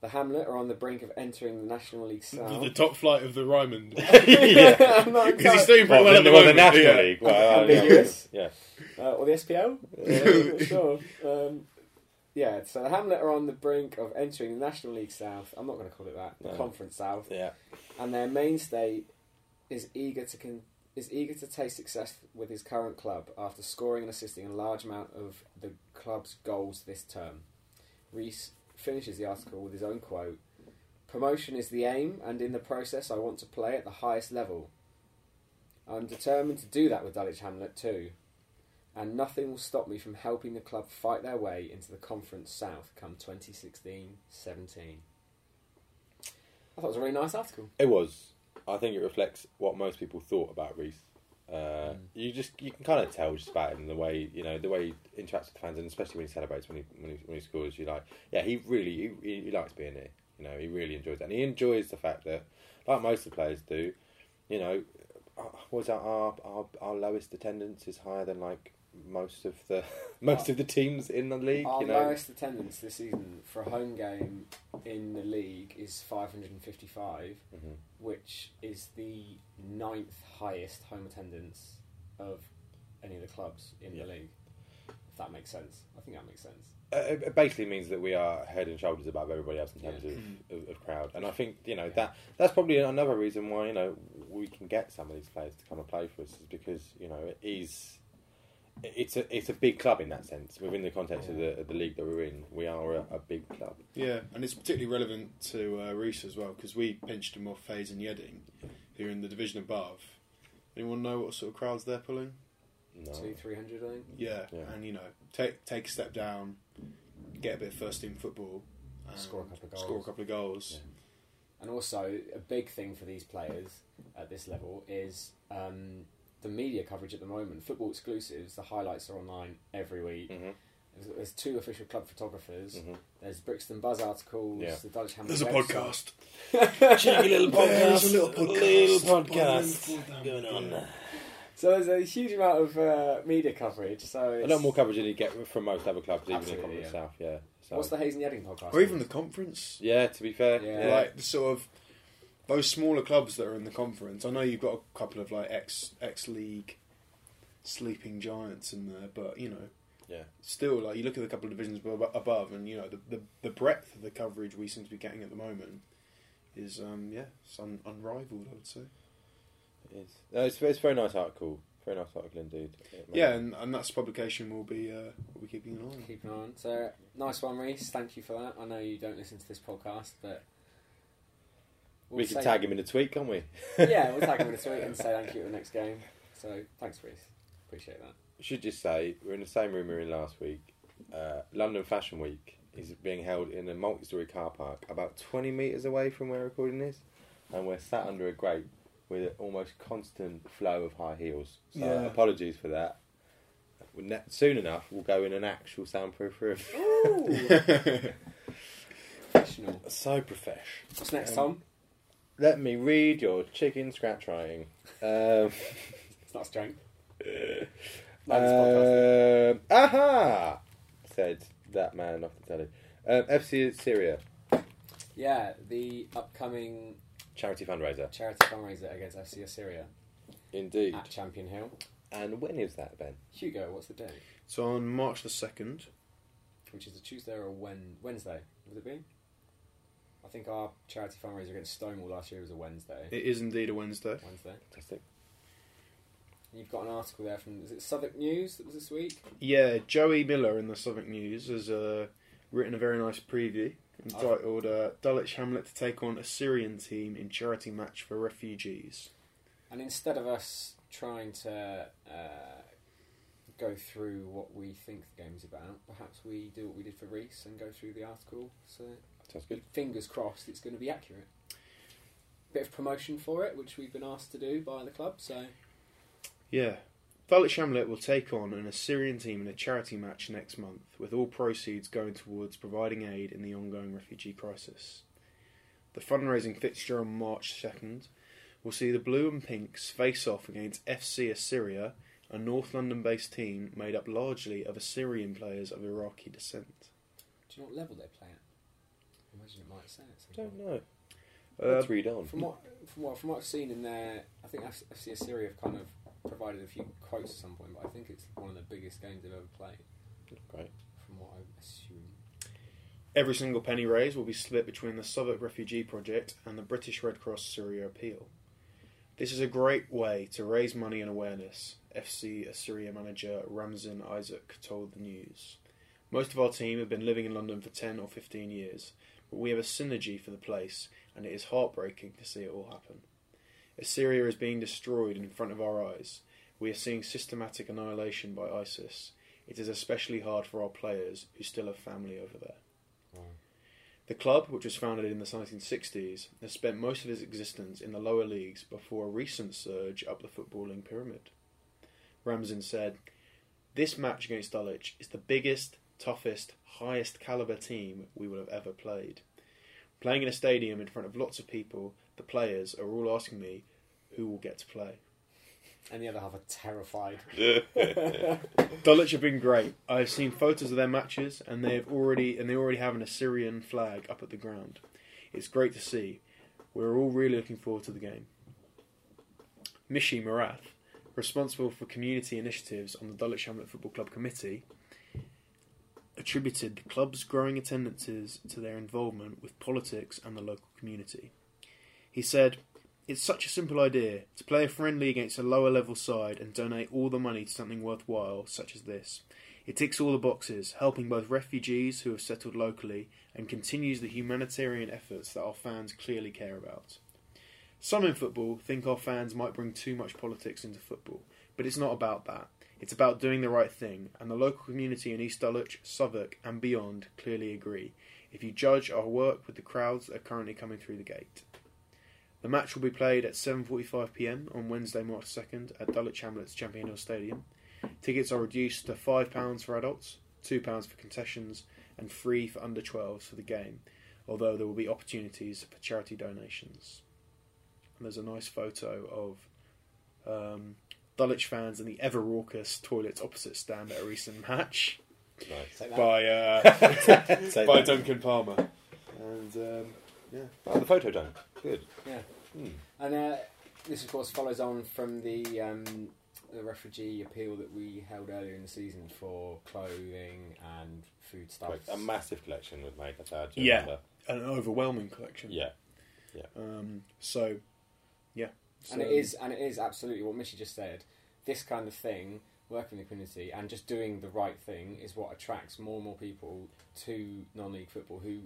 The Hamlet are on the brink of entering the National League South. The top flight of the Ryman. Yeah. Because he's doing well at the moment. The National League. Well, ambiguous. Yeah. Or the SPL. Not sure. Yeah, so the Hamlet are on the brink of entering the National League South. I'm not going to call it that. The Conference South. Yeah. And their mainstay is eager to taste success with his current club after scoring and assisting a large amount of the club's goals this term. Rhys finishes the article with his own quote: "Promotion is the aim, and in the process I want to play at the highest level. I'm determined to do that with Dulwich Hamlet too, and nothing will stop me from helping the club fight their way into the Conference South come 2016-17. I thought it was a really nice article. It was. I think it reflects what most people thought about Rhys. You can kind of tell just about him, the way he interacts with fans, and especially when he celebrates, when he scores. You're like, yeah, he likes being here. You know, he really enjoys that, and he enjoys the fact that, like most of the players do, you know, our lowest attendance is higher than like most of the teams in the league. Our lowest attendance this season for a home game in the league is 555, mm-hmm. which is the 9th highest home attendance of any of the clubs in the league. If that makes sense, I think that makes sense. It basically means that we are head and shoulders above everybody else in terms of crowd, and I think that's probably another reason why we can get some of these players to come and play for us, is because it is. It's a big club in that sense. Within the context of the league that we're in, we are a big club. Yeah, and it's particularly relevant to Rhys as well, because we pinched him off Hayes and Yeading, who are in the division above. Anyone know what sort of crowds they're pulling? No. 200-300, I think. Yeah, and take a step down, get a bit of first team football, score a couple of goals. Yeah. And also a big thing for these players at this level is. The media coverage at the moment, Football Exclusives, the highlights are online every week. Mm-hmm. There's two official club photographers. Mm-hmm. There's Brixton Buzz articles. Yeah. The Dulwich Hamlet. There's website. A podcast. Cheeky little podcast. There's a little podcast going on. Yeah. So there's a huge amount of media coverage. So it's a lot more coverage than you get from most other clubs, even in the Conference South. Yeah. So. What's the Hayes and Yeading podcast? Or even the Conference. Yeah. To be fair, yeah. Like the sort of. Those smaller clubs that are in the Conference, I know you've got a couple of like ex-league sleeping giants in there, but still, like, you look at the couple of divisions above, and the breadth of the coverage we seem to be getting at the moment is it's unrivaled, I would say. It is. No, it's a very nice article. Very nice article indeed. Yeah, and that's publication we'll be keeping an eye on. Keeping on. So nice one, Rhys. Thank you for that. I know you don't listen to this podcast, but. We can tag him in a tweet, can't we? Yeah, we'll tag him in a tweet and say thank you at the next game. So, thanks, Rhys. Appreciate that. I should just say, we're in the same room we were in last week. London Fashion Week is being held in a multi-storey car park about 20 metres away from where recording is. And we're sat under a grape with an almost constant flow of high heels. So, apologies for that. Soon enough, we'll go in an actual soundproof room. Ooh! Professional. So profesh. What's next, Tom? Let me read your chicken scratch writing. It's not strength. Aha! Said that man off the telly. FC Assyria. Yeah, the upcoming... Charity fundraiser against FC Assyria. Indeed. At Champion Hill. And when is that, Ben? Hugo, what's the date? It's on March the 2nd. Which is a Tuesday or a Wednesday, would it be? I think our charity fundraiser against Stonewall last year was a Wednesday. It is indeed a Wednesday. Fantastic. And you've got an article there from, is it Southwark News that was this week? Yeah, Joey Miller in the Southwark News has written a very nice preview entitled Dulwich Hamlet to take on Assyrian team in charity match for refugees. And instead of us trying to go through what we think the game's about, perhaps we do what we did for Rhys and go through the article. So... Sounds good. Fingers crossed it's going to be accurate. Bit of promotion for it, which we've been asked to do by the club, so... Yeah. Dulwich Hamlet will take on an Assyrian team in a charity match next month, with all proceeds going towards providing aid in the ongoing refugee crisis. The fundraising fixture on March 2nd will see the Blue and Pinks face off against FC Assyria, a North London-based team made up largely of Assyrian players of Iraqi descent. Do you know what level they play at? I imagine it might say it. Don't know. Let's read on. From what I've seen in there, I think FC Assyria have kind of provided a few quotes at some point, but I think it's one of the biggest games they've ever played. Great. From what I assume. Every single penny raised will be split between the Southwark Refugee Project and the British Red Cross Syria Appeal. This is a great way to raise money and awareness, FC Assyria manager Ramzan Isaac told the news. Most of our team have been living in London for 10 or 15 years, but we have a synergy for the place, and it is heartbreaking to see it all happen. Assyria is being destroyed in front of our eyes. We are seeing systematic annihilation by ISIS. It is especially hard for our players, who still have family over there. Wow. The club, which was founded in the 1960s, has spent most of its existence in the lower leagues before a recent surge up the footballing pyramid. Ramzan said, "This match against Dulwich is the biggest, toughest, highest calibre team we will have ever played. Playing in a stadium in front of lots of people, the players are all asking me who will get to play." And the other half are terrified. Dulwich have been great. I have seen photos of their matches, and they already have an Assyrian flag up at the ground. It's great to see. We're all really looking forward to the game. Mishi Marath, responsible for community initiatives on the Dulwich Hamlet Football Club committee, attributed the club's growing attendances to their involvement with politics and the local community. He said, "It's such a simple idea, to play a friendly against a lower level side and donate all the money to something worthwhile such as this. It ticks all the boxes, helping both refugees who have settled locally and continues the humanitarian efforts that our fans clearly care about. Some in football think our fans might bring too much politics into football, but it's not about that. It's about doing the right thing, and the local community in East Dulwich, Southwark and beyond clearly agree, if you judge our work with the crowds that are currently coming through the gate." The match will be played at 7:45pm on Wednesday, March 2nd at Dulwich Hamlet's Champion Hill Stadium. Tickets are reduced to £5 for adults, £2 for concessions and free for under-12s for the game, although there will be opportunities for charity donations. And there's a nice photo of Dulwich fans in the ever-raucous toilets opposite stand at a recent match. Nice. by Duncan Palmer. And... yeah. Oh, the photo done. Good. Yeah. Mm. And this, of course, follows on from the refugee appeal that we held earlier in the season for clothing and foodstuffs. A massive collection was made. That's how I remember. An overwhelming collection. Yeah. So, yeah. So, and it is absolutely what Mishy just said. This kind of thing, working in the community and just doing the right thing, is what attracts more and more people to non-league football who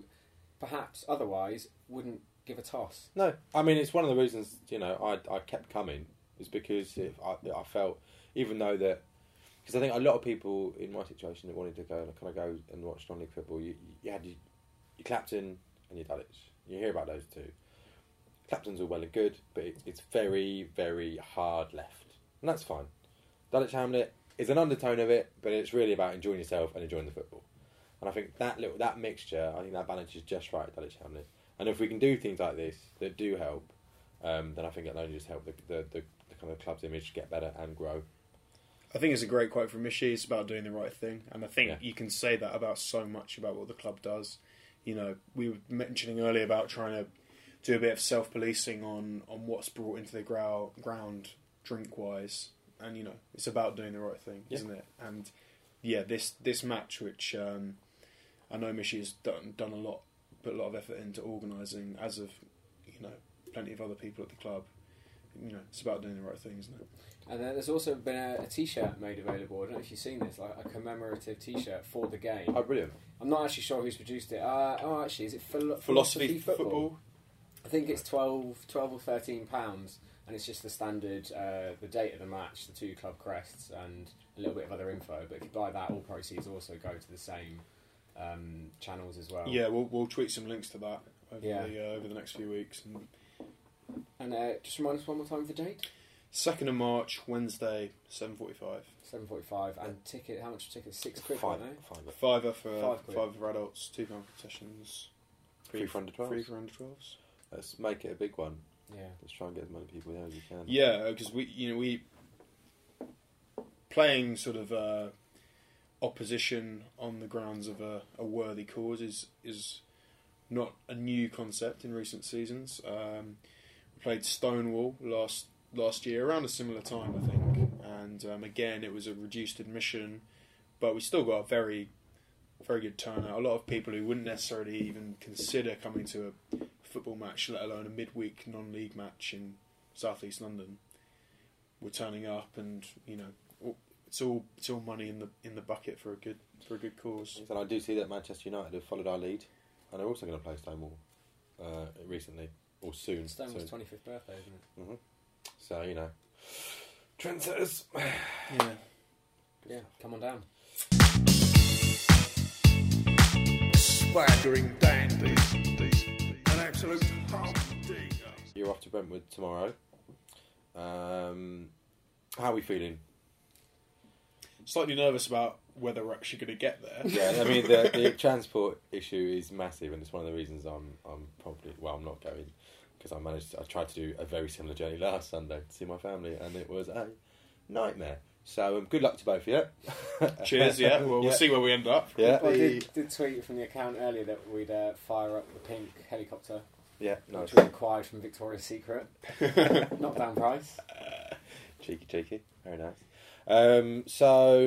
perhaps otherwise wouldn't give a toss. No, I mean, it's one of the reasons, you know, I kept coming, is because I felt, even though that, because I think a lot of people in my situation that wanted to go and kind of go and watch non-league football, you had your Clapton and your Dulwich. You hear about those two. Clapton's all well and good, but it's very, very hard left, and that's fine. Dulwich Hamlet is an undertone of it, but it's really about enjoying yourself and enjoying the football. And I think that mixture, I think that balance is just right at Dulwich Hamlet. And if we can do things like this that do help, then I think it'll only just help the kind of club's image get better and grow. I think it's a great quote from Mishy. It's about doing the right thing. And I think you can say that about so much about what the club does. You know, we were mentioning earlier about trying to do a bit of self-policing on what's brought into the ground drink-wise. And, you know, it's about doing the right thing, isn't it? And, yeah, this match, which... I know Mishy has done a lot, put a lot of effort into organising, as of, you know, plenty of other people at the club. You know, it's about doing the right thing, isn't it? And then there's also been a T-shirt made available. I don't know if you've seen this, like a commemorative T-shirt for the game. Oh, brilliant. I'm not actually sure who's produced it. Is it Philosophy Football? I think it's £12 or £13, and it's just the standard, the date of the match, the two club crests, and a little bit of other info. But if you buy that, all proceeds also go to the same... channels as well. Yeah, we'll tweet some links to that over the next few weeks. And just remind us one more time of the date. 2nd of March, Wednesday, 7:45. 7:45, and ticket, how much ticket? £6, fiver for adults, £2 concessions. Free for under 12s. Free for under 12s. Let's make it a big one. Yeah. Let's try and get as many people there as we can. Yeah, because we, you know, we playing sort of opposition on the grounds of a worthy cause is not a new concept in recent seasons. We played Stonewall last year around a similar time, I think, and again it was a reduced admission, but we still got a very, very good turnout. A lot of people who wouldn't necessarily even consider coming to a football match, let alone a midweek non-league match in South East London, were turning up, and you know, it's all money in the bucket for a good cause. And I do see that Manchester United have followed our lead, and they're also going to play Stonewall recently or soon. Stonewall's 25th birthday, isn't it? Mm-hmm. So, you know, trendsetters. Yeah, come on down. Swaggering dandies. An absolute hard digger. You're off to Brentwood tomorrow. How are we feeling? Slightly nervous about whether we're actually going to get there. Yeah, I mean, the transport issue is massive, and it's one of the reasons I'm probably... Well, I'm not going... Because I tried to do a very similar journey last Sunday to see my family, and it was a nightmare. So good luck to both of you. Cheers, yeah. We'll see where we end up. Yeah. Well, I did tweet from the account earlier that we'd fire up the pink helicopter. Yeah, nice. Which we acquired from Victoria's Secret. Knock down price. Cheeky. Very nice. So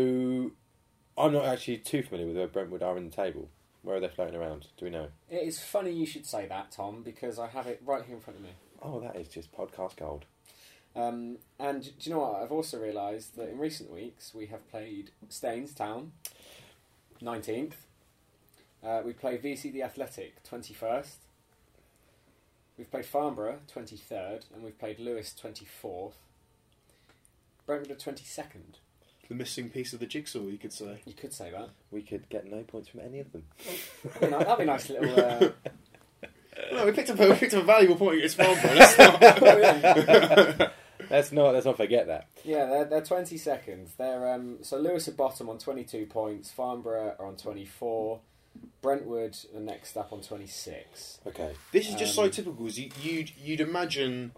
I'm not actually too familiar with where Brentwood are in the table. Where are they floating around? Do we know? It is funny you should say that, Tom, because I have it right here in front of me. Oh, that is just podcast gold. And do you know what? I've also realised that in recent weeks we have played Staines Town, 19th. We played VCD Athletic, 21st. We've played Farnborough, 23rd. And we've played Lewis, 24th. Brentwood, 22nd. The missing piece of the jigsaw, you could say. You could say that. We could get no points from any of them. That'd be a nice little... No, we picked up a valuable point against Farnborough. Let's not forget that. Yeah, they're 22nd. They're so Lewis at bottom on 22 points, Farnborough are on 24, Brentwood are next up on 26. Okay. This is just so typical. You'd imagine...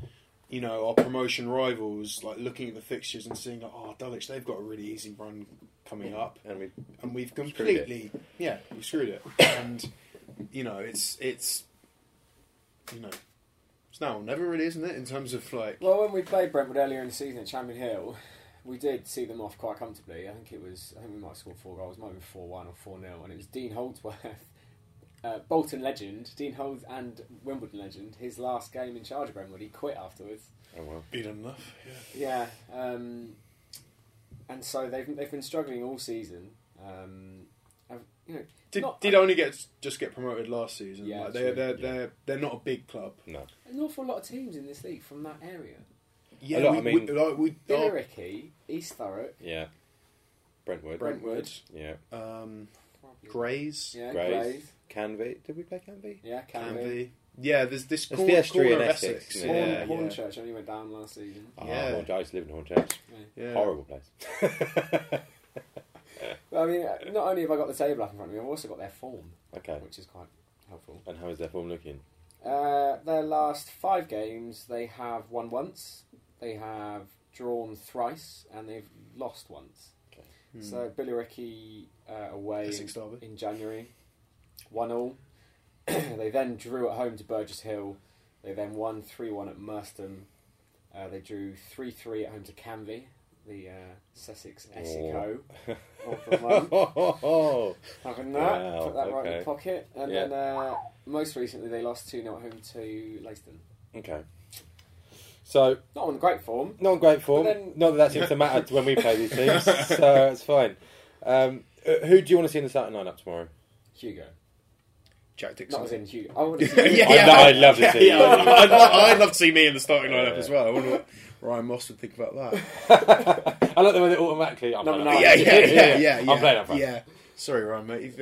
You know, our promotion rivals, like looking at the fixtures and seeing, like, oh, Dulwich, they've got a really easy run coming up, and we've completely we screwed it, and you know it's now or never really, isn't it? In terms of like, well, when we played Brentwood earlier in the season at Champion Hill, we did see them off quite comfortably. I think we might have scored 4 goals, it might have been 4-1 or 4-0, and it was Dean Holdsworth. Bolton legend, Dean Holt, and Wimbledon legend, his last game in charge of Brentwood, he quit afterwards. Oh well. He'd done enough, yeah. Yeah, and so they've been struggling all season. You know, did only get promoted last season. Yeah, like, they're not a big club. No, an awful lot of teams in this league from that area. Yeah, we Billericay, East Thurrock. Yeah, Brentwood. Yeah. Grays. Yeah, Grays. Canvey. Did we play Canvey? Yeah, Canvey. Yeah, there's this corner of Essex. Yeah, Hornchurch only went down last season. Oh, yeah. Hornchurch. I used to live in Hornchurch. Yeah. Horrible place. Well, I mean, not only have I got the table up in front of me, I've also got their form. Okay. Which is quite helpful. And how is their form looking? Their last 5 games, they have won once, they have drawn thrice, and they've lost once. Okay. So, Billericay away in January. 1-1. They then drew at home to Burgess Hill. They then won 3-1 at Merstham. They drew 3-3 at home to Canvey, the Sussex Essico. Oh. Having that, wow, put that right in the pocket. And then most recently they lost 2-0 at home to Leyston. Okay. So not on great form. Not on great form. Then, not that seems to matter when we play these teams, so it's fine. Who do you want to see in the Saturday lineup tomorrow? Hugo. Jack Dixon. Not as in Hugo. I want to see you. I'd love to see you. I'd love to see me in the starting lineup as well. I wonder what Ryan Moss would think about that. I like the way they automatically... I'm playing up front. Yeah. Sorry, Ryan, mate.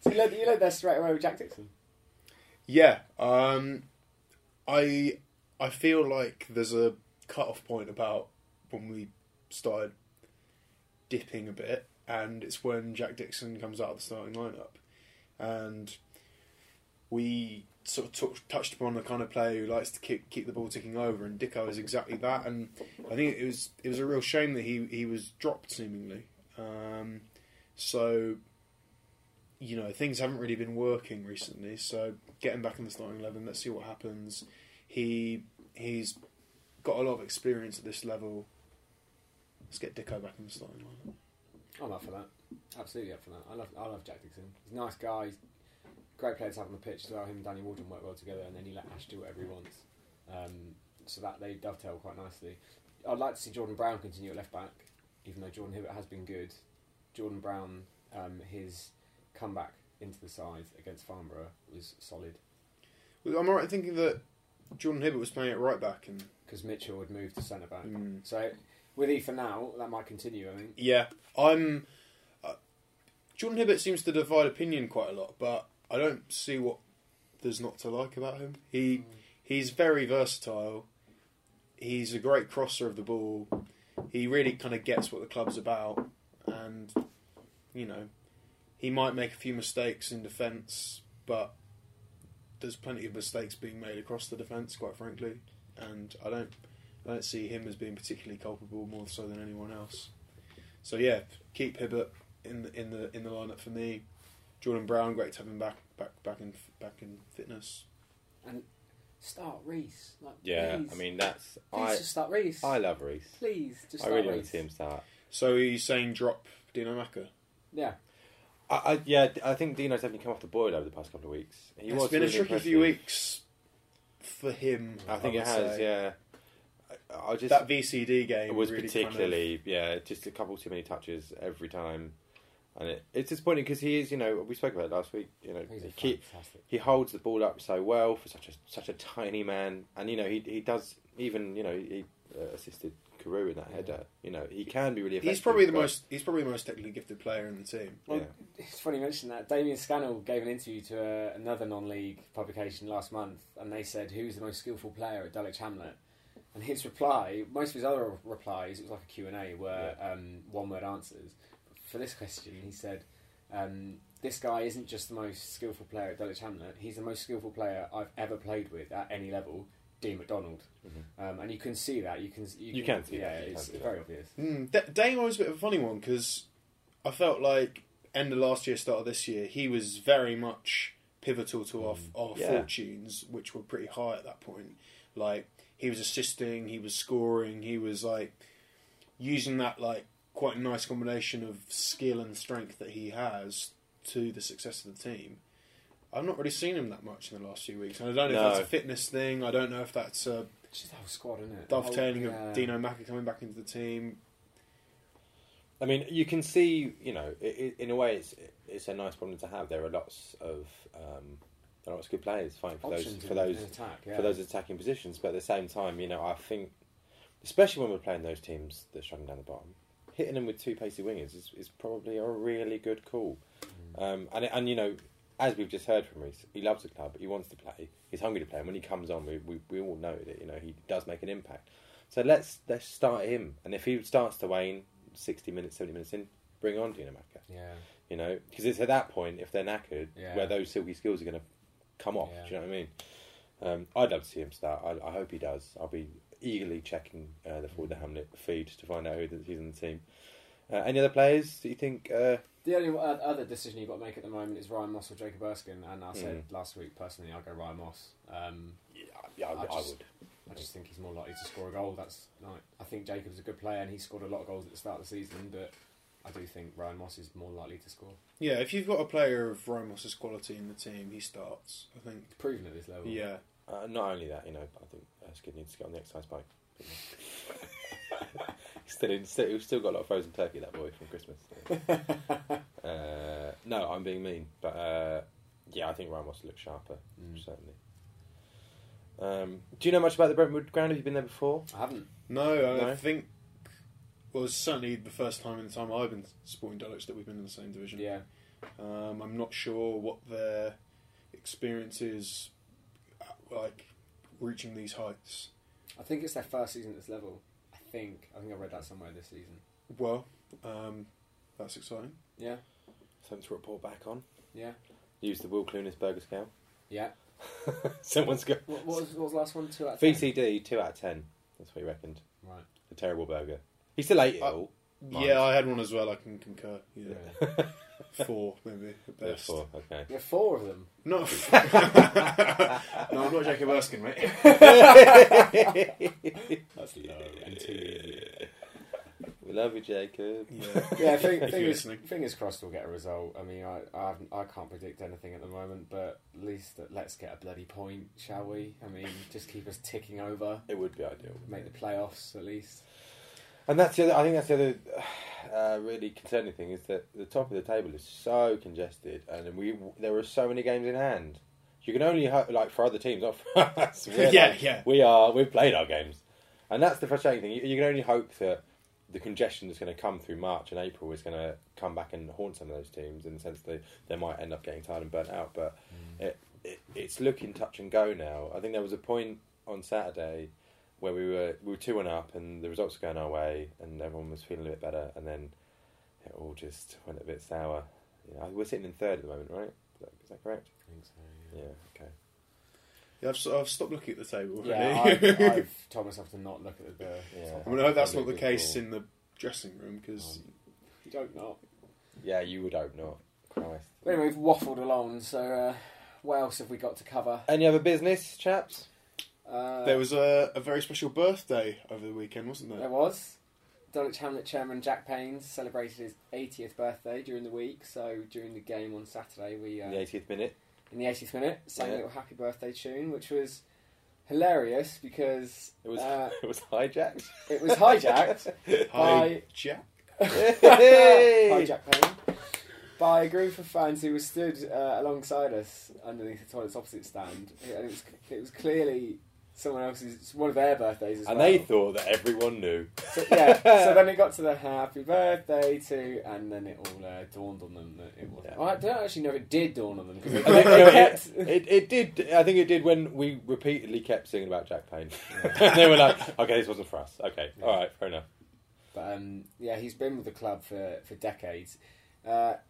So you led there straight away with Jack Dixon? Yeah. I feel like there's a cut-off point about when we started dipping a bit, and it's when Jack Dixon comes out of the starting lineup, and we sort of touched upon the kind of player who likes to keep the ball ticking over, and Dicko is exactly that. And I think it was a real shame that he was dropped seemingly. So, you know, things haven't really been working recently. So getting back in the starting 11, let's see what happens. He's got a lot of experience at this level. Let's get Dicko back in the starting line. I'm up for that. Absolutely up for that. I love Jack Dixon. He's a nice guy. He's a great player to have on the pitch. To allow him and Danny Waldron work well together, and then he let Ash do whatever he wants. So that they dovetail quite nicely. I'd like to see Jordan Brown continue at left back, even though Jordan Hibbert has been good. Jordan Brown, his comeback into the side against Farnborough was solid. Well, I'm right thinking that Jordan Hibbert was playing at right back, and because Mitchell had moved to centre back, so with Ethan now, that might continue. I think. Yeah, I'm. Jordan Hibbert seems to divide opinion quite a lot, but I don't see what there's not to like about him. He's very versatile. He's a great crosser of the ball. He really kind of gets what the club's about, and you know, he might make a few mistakes in defence, but there's plenty of mistakes being made across the defence, quite frankly, and I don't see him as being particularly culpable more so than anyone else. So yeah, keep Hibbert in the lineup for me. Jordan Brown, great to have him back in fitness. And start Rhys. Like, yeah, please. I mean that's. Please just start Rhys. I love Rhys. Please just. Start I really Rhys. Want to see him start. So are you saying drop Dino Macca? Yeah. I think Dino's definitely come off the boil over the past couple of weeks. It's been really a tricky few weeks for him. I think it has, yeah. I just that VCD game was really particularly, just a couple too many touches every time, and it's disappointing because he is, you know, we spoke about it last week. You know, he holds the ball up so well for such a tiny man, and you know he does even, you know, he assisted Carew in that header. You know, he can be really effective. He's probably the most technically gifted player in the team. Well, yeah. It's funny you mention that. Damien Scannell gave an interview to another non-league publication last month, and they said, who's the most skillful player at Dulwich Hamlet? And his reply, most of his other replies, it was like a Q&A, were one-word answers. For this question, he said, this guy isn't just the most skillful player at Dulwich Hamlet, he's the most skillful player I've ever played with at any level, Dean McDonald. Mm-hmm. And you can see that. You can see that. Yeah, it's very obvious. Dane was a bit of a funny one, because I felt like end of last year, start of this year, he was very much pivotal to our fortunes, which were pretty high at that point. Like, he was assisting, he was scoring, he was, like, using that, like, quite nice combination of skill and strength that he has to the success of the team. I've not really seen him that much in the last few weeks, and I don't know if that's a fitness thing. I don't know if that's a just the whole squad, isn't it? Dovetailing of Dino Macca coming back into the team. I mean, you can see, you know, in a way, it's a nice problem to have. There are lots of good players fighting for those attacking positions, but at the same time, you know, I think, especially when we're playing those teams that are struggling down the bottom, hitting them with two pacey wingers is probably a really good call, and you know. As we've just heard from Rhys, he loves the club, he wants to play, he's hungry to play, and when he comes on, we all know that, you know, he does make an impact. So let's start him, and if he starts to wane 60 minutes, 70 minutes in, bring on Dino Macca. Yeah. You know, because it's at that point, if they're knackered, where those silky skills are going to come off, do you know what I mean? I'd love to see him start, I hope he does. I'll be eagerly checking the Ford the Hamlet feed to find out who's in the team. Any other players that you think... The only other decision you've got to make at the moment is Ryan Moss or Jacob Erskine, and I said last week, personally, I'll go Ryan Moss. I would. I just think he's more likely to score a goal. I think Jacob's a good player, and he scored a lot of goals at the start of the season, but I do think Ryan Moss is more likely to score. Yeah, if you've got a player of Ryan Moss's quality in the team, he starts, I think. It's proven at this level. Yeah. Not only that, you know, I think Erskine needs to get on the exercise bike. He's still got a lot of frozen turkey, that boy, from Christmas. No, I'm being mean, but I think Ryan Moss looks sharper, certainly. Do you know much about the Brentwood ground? Have you been there before? I haven't. No, I think. Well, it's certainly the first time in the time I've been supporting Dulwich that we've been in the same division. Yeah. I'm not sure what their experience is like reaching these heights. I think it's their first season at this level. I think I read that somewhere this season. Well, that's exciting. Yeah. Something to report back on. Yeah. Use the Will Clunis burger scale. Yeah. Someone's got... What was the last one? 2 out of 10? VCD, 2 out of 10. That's what he reckoned. Right. A terrible burger. He still ate it all. Yeah, I had one as well. I can concur. Yeah. Yeah. 4, maybe. At best. Yeah, 4, okay. Yeah, 4 of them. No. No, I'm not Jacob Erskine, mate. That's low. We love you, Jacob. Yeah, yeah. Fingers crossed we'll get a result. I mean, I can't predict anything at the moment, but at least let's get a bloody point, shall we? I mean, just keep us ticking over. It would be ideal. Make the playoffs, at least. And that's the other, I think that's the other really concerning thing, is that the top of the table is so congested, and there are so many games in hand. You can only hope, like, for other teams, not for us. We've played our games, and that's the frustrating thing. You can only hope that the congestion that's going to come through March and April is going to come back and haunt some of those teams, in the sense that they might end up getting tired and burnt out. But it's looking touch and go now. I think there was a point on Saturday where we were 2-1 up and the results were going our way and everyone was feeling a bit better, and then it all just went a bit sour. Yeah, we're sitting in third at the moment, right? Is that correct? I think so, yeah. Yeah, okay. Yeah, I've stopped looking at the table. Yeah, really. I've told myself to not look at the... Yeah. I mean, I hope that's not the case in the dressing room, because... you don't know. Yeah, you would hope not. Christ. But anyway, we've waffled along, so what else have we got to cover? Any other business, chaps? There was a very special birthday over the weekend, wasn't there? There was. Dulwich Hamlet chairman Jack Paynes celebrated his 80th birthday during the week, so during the game on Saturday we... In the 80th minute, sang a little happy birthday tune, which was hilarious because... It was hijacked by Jack Payne, by a group of fans who were stood alongside us underneath the toilet's opposite stand, and it was clearly... someone else's, one of their birthdays as well. And they thought that everyone knew. So, yeah, so then it got to the happy birthday to, and then it all dawned on them that it wasn't. Yeah. I don't actually know if it did dawn on them. Cause it did, I think it did when we repeatedly kept singing about Jack Payne. Yeah. They were like, okay, this wasn't for us. Okay, yeah. All right, fair enough. But yeah, he's been with the club for decades.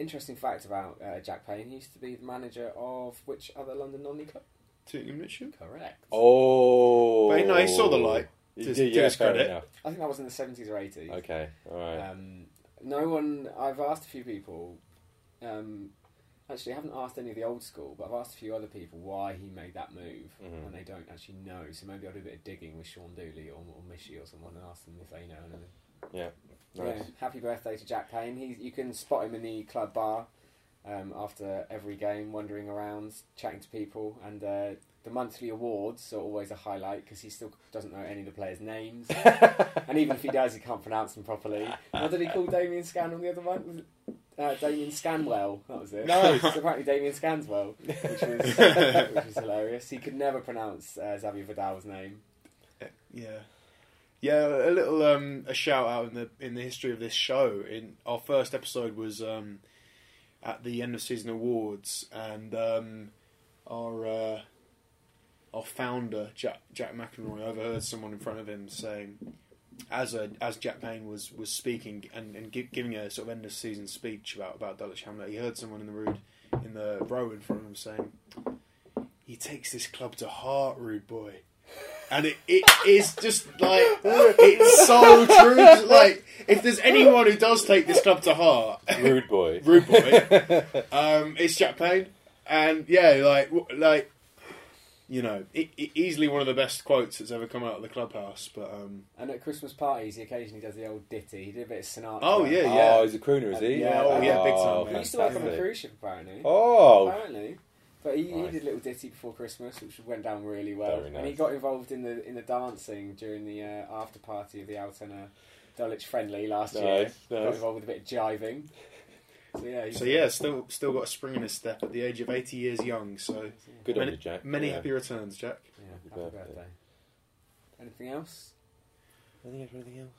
Interesting fact about Jack Payne, he used to be the manager of which other London non-league club? Tooting Mitchell? Correct. Oh. But no, he saw the light. To his credit. Enough. I think that was in the 70s or 80s. Okay, alright. No one... I've asked a few people... actually, I haven't asked any of the old school, but I've asked a few other people why he made that move, and they don't actually know. So maybe I'll do a bit of digging with Sean Dooley or Mishy or someone and ask them if they know anything. Yeah, nice. Yeah, happy birthday to Jack Payne. You can spot him in the club bar... after every game, wandering around, chatting to people, and the monthly awards are always a highlight because he still doesn't know any of the players' names, and even if he does, he can't pronounce them properly. What did he call Damien Scanlon the other one? Damien Scanwell, that was it. No, it's apparently Damien Scanswell, which was hilarious. He could never pronounce Xavi Vidal's name. Yeah. Yeah, a little a shout out in the history of this show. In our first episode was. At the end of season awards, and our founder Jack McEnroy overheard someone in front of him saying, as Jack Payne was speaking and giving a sort of end of season speech about Dulwich Hamlet, he heard someone in the row in front of him saying, "He takes this club to heart, rude boy." And it is just like, it's so true. Like, if there's anyone who does take this club to heart, rude boy, it's Jack Payne. And yeah, like, you know, easily one of the best quotes that's ever come out of the clubhouse. But and at Christmas parties, he occasionally does the old ditty. He did a bit of Sinatra. Oh yeah, yeah. Oh, he's a crooner, is he? Yeah. Oh yeah, big time. He used to work on a cruise ship, apparently. Oh, apparently. But he did a little ditty before Christmas, which went down really well. Nice. And he got involved in the dancing during the after party of the Altona Dulwich friendly last year. Nice. Got involved with a bit of jiving. So yeah, still got a spring in his step at the age of 80 years young. So good on you, Jack. Many happy returns, Jack. Yeah, happy birthday. Anything else? I think there's anything else.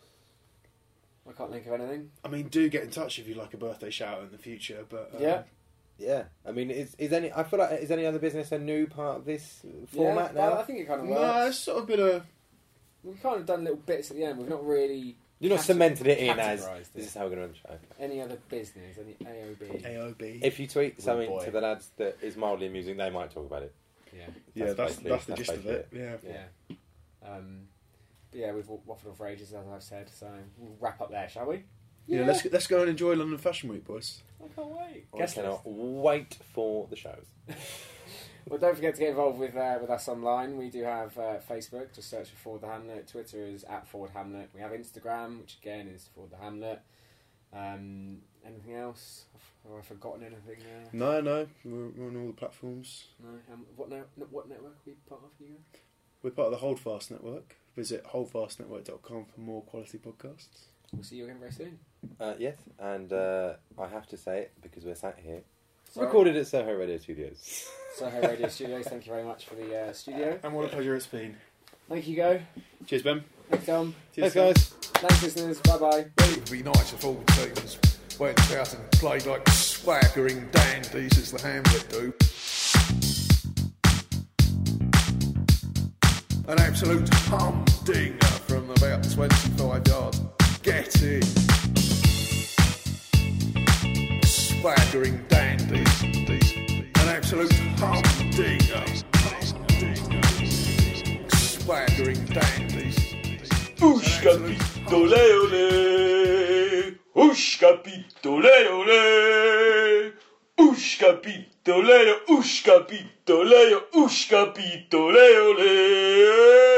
I can't think of anything. I mean, do get in touch if you like a birthday shout out in the future. But yeah. Yeah, I mean, is any other business a new part of this format now? I think it kind of works. No, it's sort of been a we've kind of done little bits at the end. We've not really. You're not cemented it in as this is how we're going to run the show. Any other business? Any AOB? AOB. If you tweet something to the lads that is mildly amusing, they might talk about it. Yeah. Yeah, that's the gist of it. Yeah. Yeah, we've waffled on for ages, as I've said. So we'll wrap up there, shall we? Yeah, let's go and enjoy London Fashion Week, boys. I can't wait. I cannot wait for the shows. Well, don't forget to get involved with us online. We do have Facebook. Just search for Forward the Hamlet. Twitter is @ForwardHamlet. We have Instagram, which again is Forward the Hamlet. Anything else? Have I forgotten anything there? No. We're on all the platforms. No. What network are we part of, Hugo? We're part of the Holdfast Network. Visit holdfastnetwork.com for more quality podcasts. We'll see you again very soon. Yes, and I have to say it because we're sat here. Sorry. Recorded at Soho Radio Studios. Soho Radio Studios, thank you very much for the studio. And what a pleasure it's been. Thank you, Hugo. Cheers, Ben. Thanks, Tom. Cheers, guys. Thanks, listeners. Bye-bye. It would be nice if all the teams went out and played like swaggering dandies as the Hamlet do. An absolute humdinger from about 25 yards. Get it. Swaggering dandies. An absolute humdinger. Swaggering dandies. Whoosh capitole ole. Whoosh capitole ole. Whoosh capitole. Ushka pitoleo, ushka pitoleo, le.